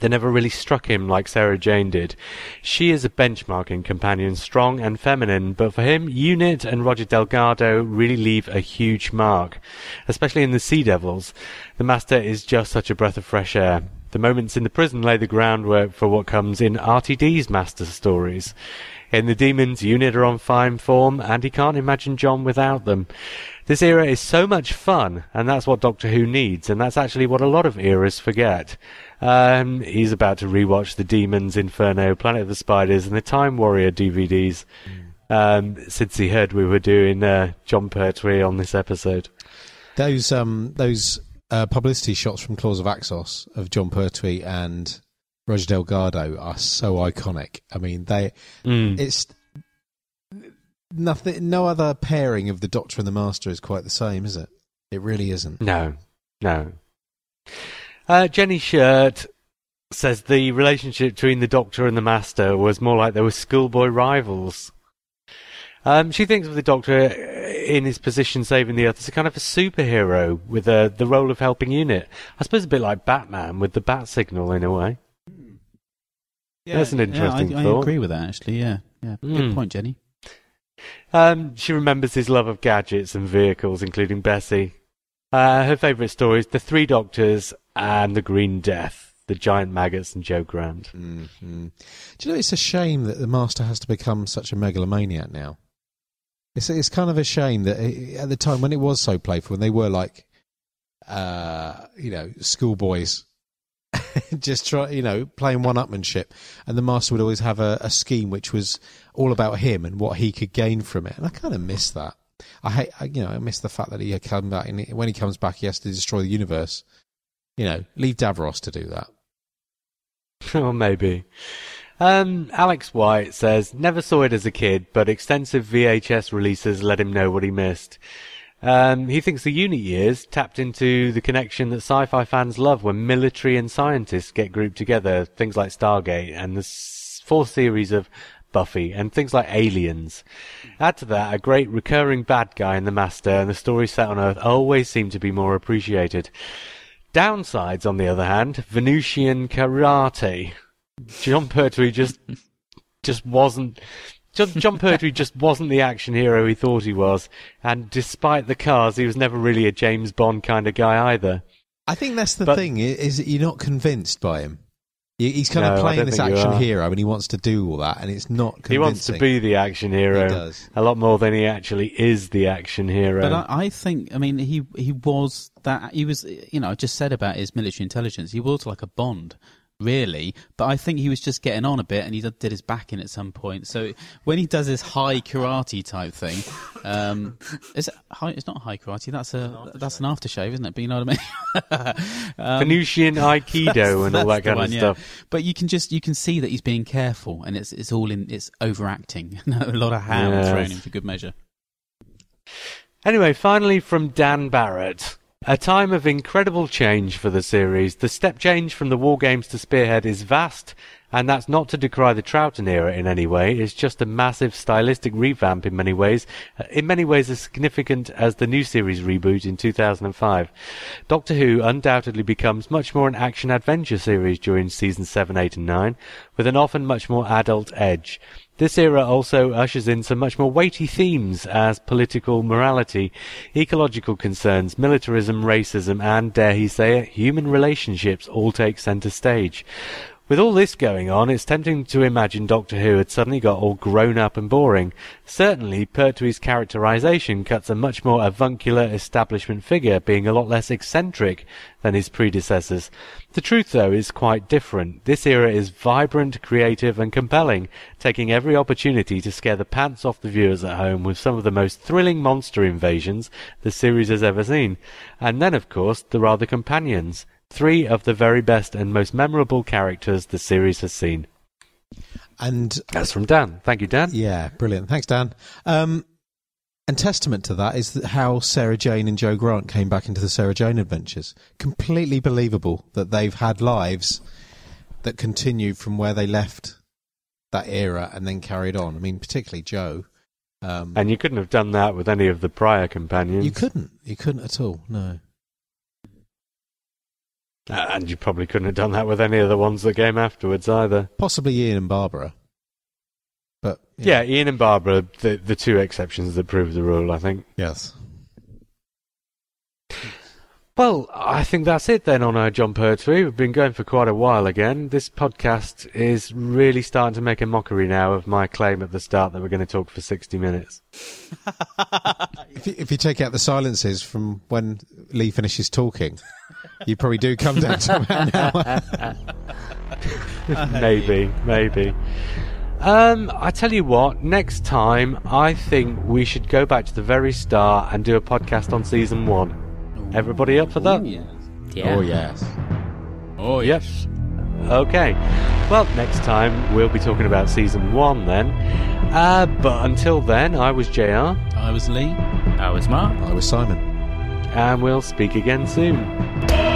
They never really struck him like Sarah Jane did. She is a benchmarking companion, strong and feminine, but for him, Unit and Roger Delgado really leave a huge mark, especially in the Sea Devils. The Master is just such a breath of fresh air. The moments in the prison lay the groundwork for what comes in R T D's Master stories. In the Demons, Unit are on fine form, and he can't imagine John without them. This era is so much fun, and that's what Doctor Who needs, and that's actually what a lot of eras forget. Um, he's about to rewatch The Demons, Inferno, Planet of the Spiders, and the Time Warrior D V Ds, um, since he heard we were doing uh, John Pertwee on this episode. Those um, those uh, publicity shots from Claws of Axos of John Pertwee and Roger Delgado are so iconic. I mean, they mm. it's nothing. No other pairing of the Doctor and the Master is quite the same, is it? It really isn't. No, no. Uh, Jenny Shirt says the relationship between the Doctor and the Master was more like they were schoolboy rivals. Um, she thinks of the Doctor in his position saving the Earth as a kind of a superhero with a, the role of helping Unit. I suppose a bit like Batman with the bat signal in a way. Yeah, that's an interesting yeah, I, thought. I agree with that, actually, yeah. yeah. Mm. Good point, Jenny. Um, she remembers his love of gadgets and vehicles, including Bessie. Uh, her favourite stories, The Three Doctors and The Green Death, The Giant Maggots and Joe Grant. Mm-hmm. Do you know, it's a shame that the Master has to become such a megalomaniac now. It's it's kind of a shame that it, at the time when it was so playful, when they were like, uh, you know, schoolboys, just try, you know, playing one-upmanship, and the Master would always have a, a scheme which was all about him and what he could gain from it. And I kind of miss that. I hate, I, you know, I miss the fact that he had come back, and when he comes back, he has to destroy the universe. You know, leave Davros to do that. Or maybe. Um, Alex White says, never saw it as a kid, but extensive V H S releases let him know what he missed. Um, he thinks the unit years tapped into the connection that sci-fi fans love when military and scientists get grouped together, things like Stargate and the fourth series of Buffy and things like Aliens. Add to that a great recurring bad guy in The Master, and the stories set on Earth always seem to be more appreciated. Downsides, on the other hand, Venusian karate. John Pertwee just just wasn't John, John Pertwee just wasn't the action hero he thought he was, and despite the cars, he was never really a James Bond kind of guy either. I think that's the but, thing, is that you're not convinced by him. He's kind no, of playing this action hero, and he wants to do all that, and it's not convincing. He wants to be the action hero. He does. A lot more than he actually is the action hero. But I, I think, I mean, he he was that, he was, you know, I just said about his military intelligence, he was like a Bond, really, but I think he was just getting on a bit, and he did his back in at some point. So when he does his high karate type thing, um, it's high, it's not high karate. That's a that's an aftershave, isn't it? But you know what I mean. um, Venusian Aikido and all that kind one, of yeah. stuff. But you can just you can see that he's being careful, and it's it's all in it's overacting. A lot of hands yes. thrown in for good measure. Anyway, finally from Dan Barrett. A time of incredible change for the series. The step change from the War Games to Spearhead is vast, and that's not to decry the Troughton era in any way. It's just a massive stylistic revamp in many ways, in many ways as significant as the new series reboot in two thousand five. Doctor Who undoubtedly becomes much more an action-adventure series during seasons seven, eight and nine, with an often much more adult edge. This era also ushers in some much more weighty themes as political morality, ecological concerns, militarism, racism, and, dare he say it, human relationships all take centre stage. With all this going on, it's tempting to imagine Doctor Who had suddenly got all grown up and boring. Certainly, Pertwee's characterisation cuts a much more avuncular establishment figure, being a lot less eccentric than his predecessors. The truth, though, is quite different. This era is vibrant, creative and compelling, taking every opportunity to scare the pants off the viewers at home with some of the most thrilling monster invasions the series has ever seen. And then, of course, there are the companions, three of the very best and most memorable characters the series has seen. And that's from Dan. Thank you, Dan. Yeah, brilliant. Thanks, Dan. Um, and testament to that is how Sarah Jane and Joe Grant came back into the Sarah Jane Adventures. Completely believable that they've had lives that continued from where they left that era and then carried on. I mean, particularly Joe. Um, and you couldn't have done that with any of the prior companions. You couldn't. You couldn't at all, no. Uh, and you probably couldn't have done that with any of the ones that came afterwards either. Possibly Ian and Barbara. But yeah, yeah Ian and Barbara, the, the two exceptions that prove the rule, I think. Yes. Well, I think that's it then on our John Pertwee. We've been going for quite a while again. This podcast is really starting to make a mockery now of my claim at the start that we're going to talk for sixty minutes. if, you, if you take out the silences from when Lee finishes talking, you probably do come down to about an hour. maybe, maybe. Um, I tell you what, next time I think we should go back to the very start and do a podcast on season one. Everybody up for that? Oh, yes. Yeah. Oh, yes. Oh, yes. Okay. Well, next time we'll be talking about season one then. Uh, but until then, I was J R. I was Lee. I was Mark. I was Simon. And we'll speak again soon.